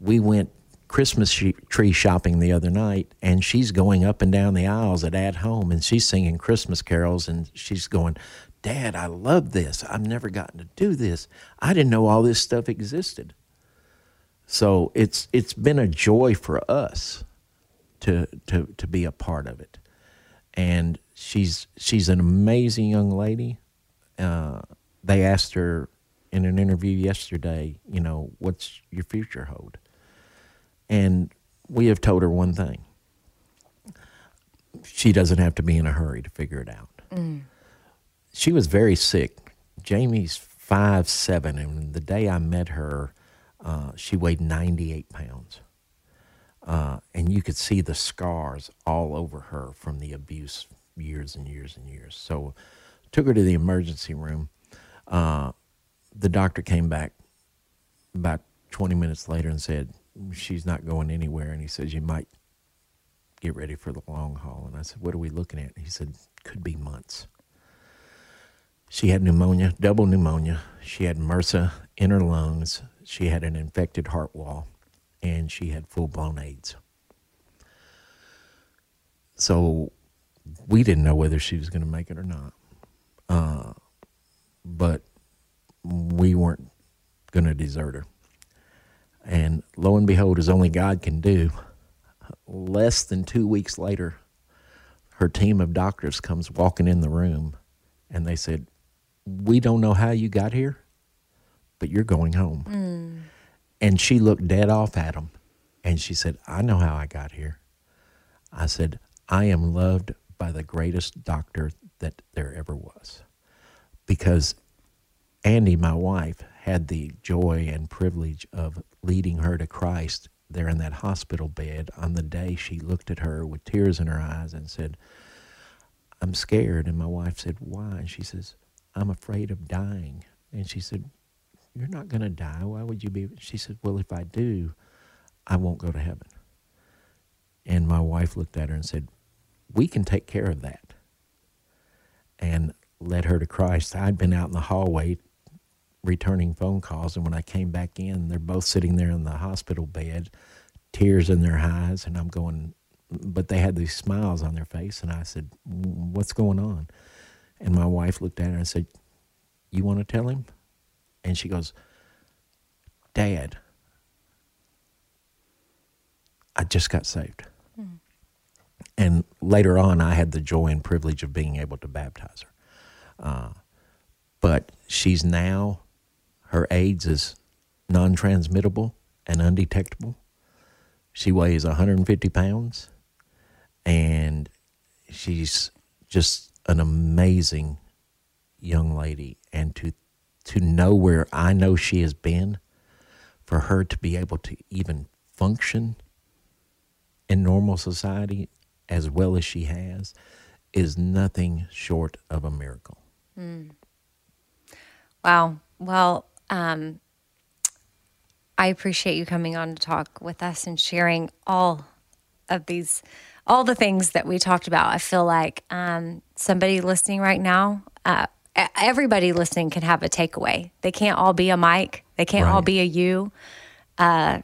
We went Christmas tree shopping the other night, and she's going up and down the aisles at At Home, and she's singing Christmas carols, and she's going, Dad, I love this. I've never gotten to do this. I didn't know all this stuff existed. So it's it's been a joy for us to to to be a part of it. And she's she's an amazing young lady. Uh, they asked her in an interview yesterday, you know, what's your future hold? And we have told her one thing. She doesn't have to be in a hurry to figure it out. Mm. She was very sick. Jamie's five seven, and the day I met her, uh, she weighed ninety-eight pounds. Uh, and you could see the scars all over her from the abuse years and years and years. So took her to the emergency room. Uh, the doctor came back about twenty minutes later and said, she's not going anywhere. And he says, you might get ready for the long haul. And I said, what are we looking at? He said, could be months. She had pneumonia, double pneumonia. She had MRSA in her lungs. She had an infected heart wall, and she had full-blown AIDS. So we didn't know whether she was going to make it or not. Uh, but we weren't going to desert her. And lo and behold, as only God can do, less than two weeks later, her team of doctors comes walking in the room, and they said, we don't know how you got here, but you're going home. Mm. And she looked dead off at him, and she said, I know how I got here. I said, I am loved by the greatest doctor that there ever was, because Andy, my wife, had the joy and privilege of leading her to Christ there in that hospital bed on the day she looked at her with tears in her eyes and said, I'm scared. And my wife said, why? And she says, I'm afraid of dying. And she said, you're not going to die. Why would you be? She said, well, if I do, I won't go to heaven. And my wife looked at her and said, we can take care of that. And led her to Christ. I'd been out in the hallway returning phone calls, and when I came back in, they're both sitting there in the hospital bed, tears in their eyes, and I'm going, but they had these smiles on their face, and I said, what's going on? And my wife looked at her and said, you want to tell him? And she goes, Dad, I just got saved. Mm. And later on, I had the joy and privilege of being able to baptize her. Uh, but she's now, her AIDS is non-transmittable and undetectable. She weighs one hundred fifty pounds, and she's just an amazing young lady. And to to know where I know she has been, for her to be able to even function in normal society as well as she has is nothing short of a miracle. Mm. Wow. Well, um, I appreciate you coming on to talk with us and sharing all of these, all the things that we talked about. I feel like um, somebody listening right now, uh, everybody listening can have a takeaway. They can't all be a Mike. They can't right. all be a you. Uh,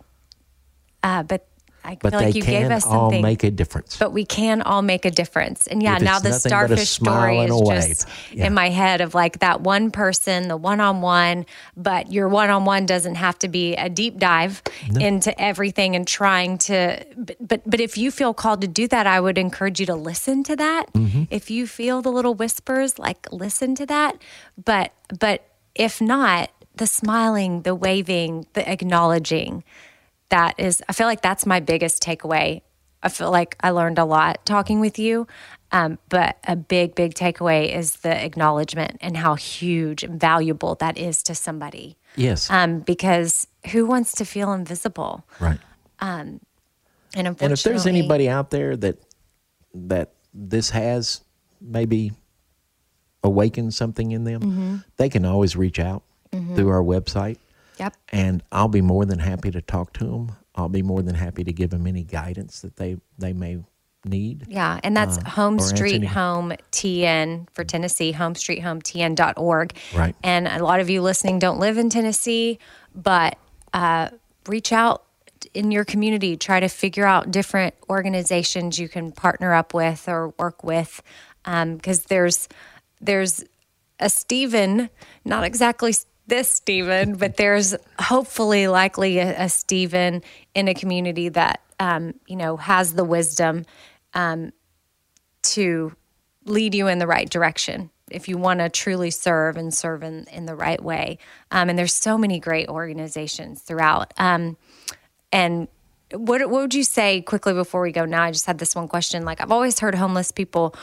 uh, but I but feel like you gave us something. But they can all make a difference. But we can all make a difference. And yeah, now the starfish story is just yeah. in my head of like that one person, the one-on-one, but your one-on-one doesn't have to be a deep dive no. into everything and trying to, but, but but if you feel called to do that, I would encourage you to listen to that. Mm-hmm. If you feel the little whispers, like listen to that. But But if not, the smiling, the waving, the acknowledging, that is, I feel like that's my biggest takeaway. I feel like I learned a lot talking with you, um, but a big, big takeaway is the acknowledgement and how huge and valuable that is to somebody. Yes. Um, because who wants to feel invisible? Right. Um, and unfortunately, and if there's anybody out there that that this has maybe awakened something in them, mm-hmm. they can always reach out mm-hmm. through our website. Yep. And I'll be more than happy to talk to them. I'll be more than happy to give them any guidance that they, they may need. Yeah, and that's uh, Home Street Home T N for Tennessee, home street home T N dot org. Right. And a lot of you listening don't live in Tennessee, but uh, reach out in your community. Try to figure out different organizations you can partner up with or work with, because um, there's, there's a Steven, not exactly this Steven, but there's hopefully likely a, a Steven in a community that, um, you know, has the wisdom um, to lead you in the right direction if you want to truly serve and serve in, in the right way. Um, and there's so many great organizations throughout. Um, and what, what would you say quickly before we go now? I just had this one question. Like, I've always heard homeless people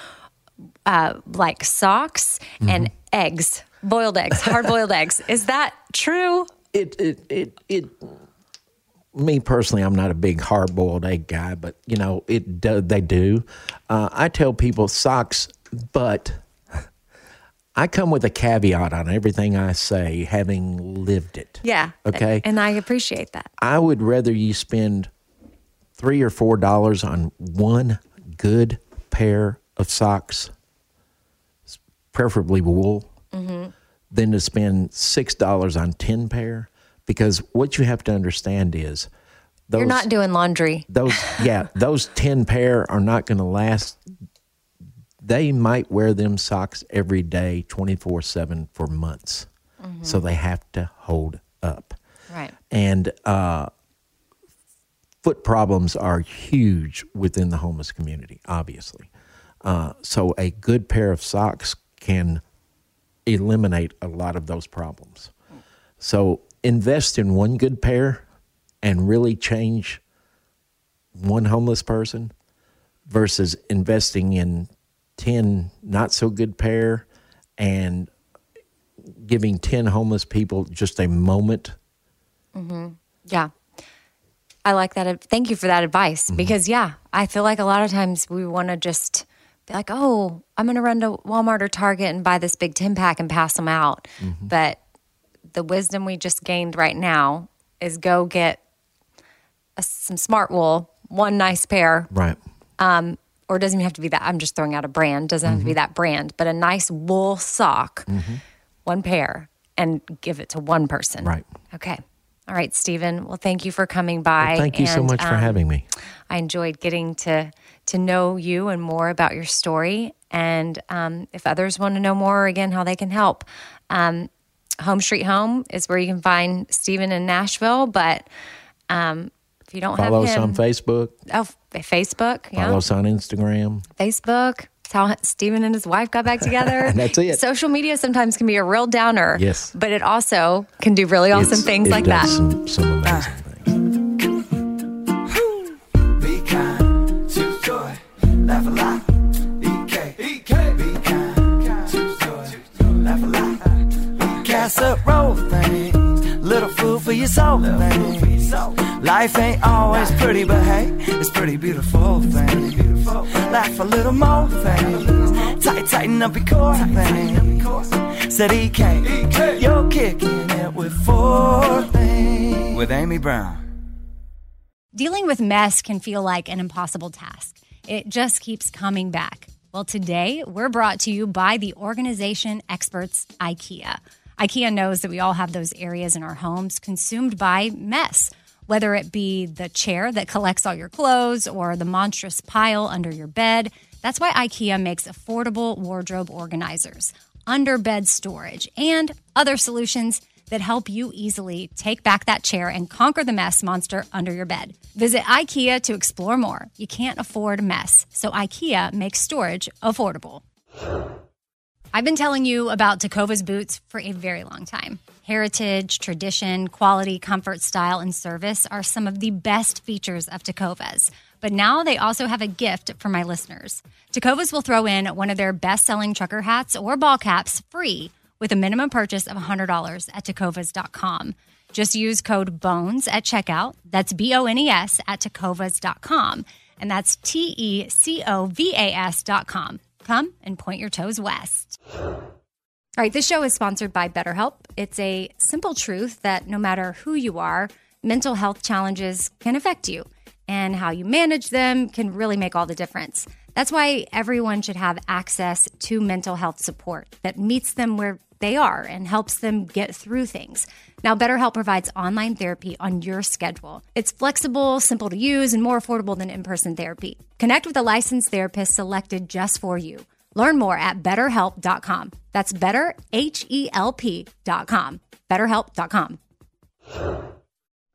uh, like socks mm-hmm. and eggs. Boiled eggs, hard-boiled eggs. Is that true? It, it, it, it. Me personally, I'm not a big hard-boiled egg guy, but you know, it. Do, they do. Uh, I tell people socks, but I come with a caveat on everything I say, having lived it. Yeah. Okay? And I appreciate that. I would rather you spend three or four dollars on one good pair of socks, preferably wool, mm-hmm. than to spend six dollars on ten pair. Because what you have to understand is those, you're not doing laundry. Those yeah, those ten pair are not going to last. They might wear them socks every day, twenty-four seven for months. Mm-hmm. So they have to hold up. Right. And uh, foot problems are huge within the homeless community, obviously. Uh, so a good pair of socks can eliminate a lot of those problems. So invest in one good pair and really change one homeless person versus investing in ten not so good pair and giving ten homeless people just a moment. Mm-hmm. Yeah. I like that. Thank you for that advice mm-hmm. because, yeah, I feel like a lot of times we want to just be like, oh, I'm going to run to Walmart or Target and buy this big ten pack and pass them out. Mm-hmm. But the wisdom we just gained right now is go get a, some smart wool, one nice pair. Right. Um, or it doesn't even have to be that. I'm just throwing out a brand. Doesn't have mm-hmm. to be that brand, but a nice wool sock, mm-hmm. one pair, and give it to one person. Right. Okay. All right, Steven. Well, thank you for coming by. Well, thank you and, so much for um, having me. I enjoyed getting to to know you and more about your story. And um, if others want to know more, again, how they can help, um, Home Street Home is where you can find Steven in Nashville. But um, if you don't follow have follow us on Facebook. Oh, Facebook. Follow yeah. us on Instagram. Facebook. It's how Steven and his wife got back together. And that's it. Social media sometimes can be a real downer. Yes. But it also can do really awesome it's, things it like does that. Some, some amazing uh. things. Be kind to joy. Laugh a lot. E K. E K. Be kind to joy. Laugh a lot. Casserole thing. Little food for your soul thing. Life ain't always pretty, but hey, it's pretty beautiful thing. Laugh a little more thing. Tight, tighten up your core thing. Said E K, you're kicking it with four things. With Amy Brown. Dealing with mess can feel like an impossible task. It just keeps coming back. Well, today we're brought to you by the organization experts IKEA. IKEA knows that we all have those areas in our homes consumed by mess, whether it be the chair that collects all your clothes or the monstrous pile under your bed. That's why IKEA makes affordable wardrobe organizers, underbed storage, and other solutions that help you easily take back that chair and conquer the mess monster under your bed. Visit IKEA to explore more. You can't afford mess, so IKEA makes storage affordable. I've been telling you about Tecovas boots for a very long time. Heritage, tradition, quality, comfort, style, and service are some of the best features of Tecovas. But now they also have a gift for my listeners. Tecovas will throw in one of their best-selling trucker hats or ball caps free with a minimum purchase of one hundred dollars at tecovas dot com. Just use code BONES at checkout. That's B O N E S at tecovas dot com. And that's T E C O V A S dot com. Come and point your toes west. All right, this show is sponsored by BetterHelp. It's a simple truth that no matter who you are, mental health challenges can affect you, and how you manage them can really make all the difference. That's why everyone should have access to mental health support that meets them where they are and helps them get through things. Now, BetterHelp provides online therapy on your schedule. It's flexible, simple to use, and more affordable than in-person therapy. Connect with a licensed therapist selected just for you. Learn more at better help dot com. That's better, H E L P dot com. better help dot com.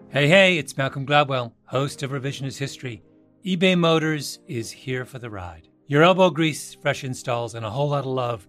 Hey, hey, it's Malcolm Gladwell, host of Revisionist History. eBay Motors is here for the ride. Your elbow grease, fresh installs, and a whole lot of love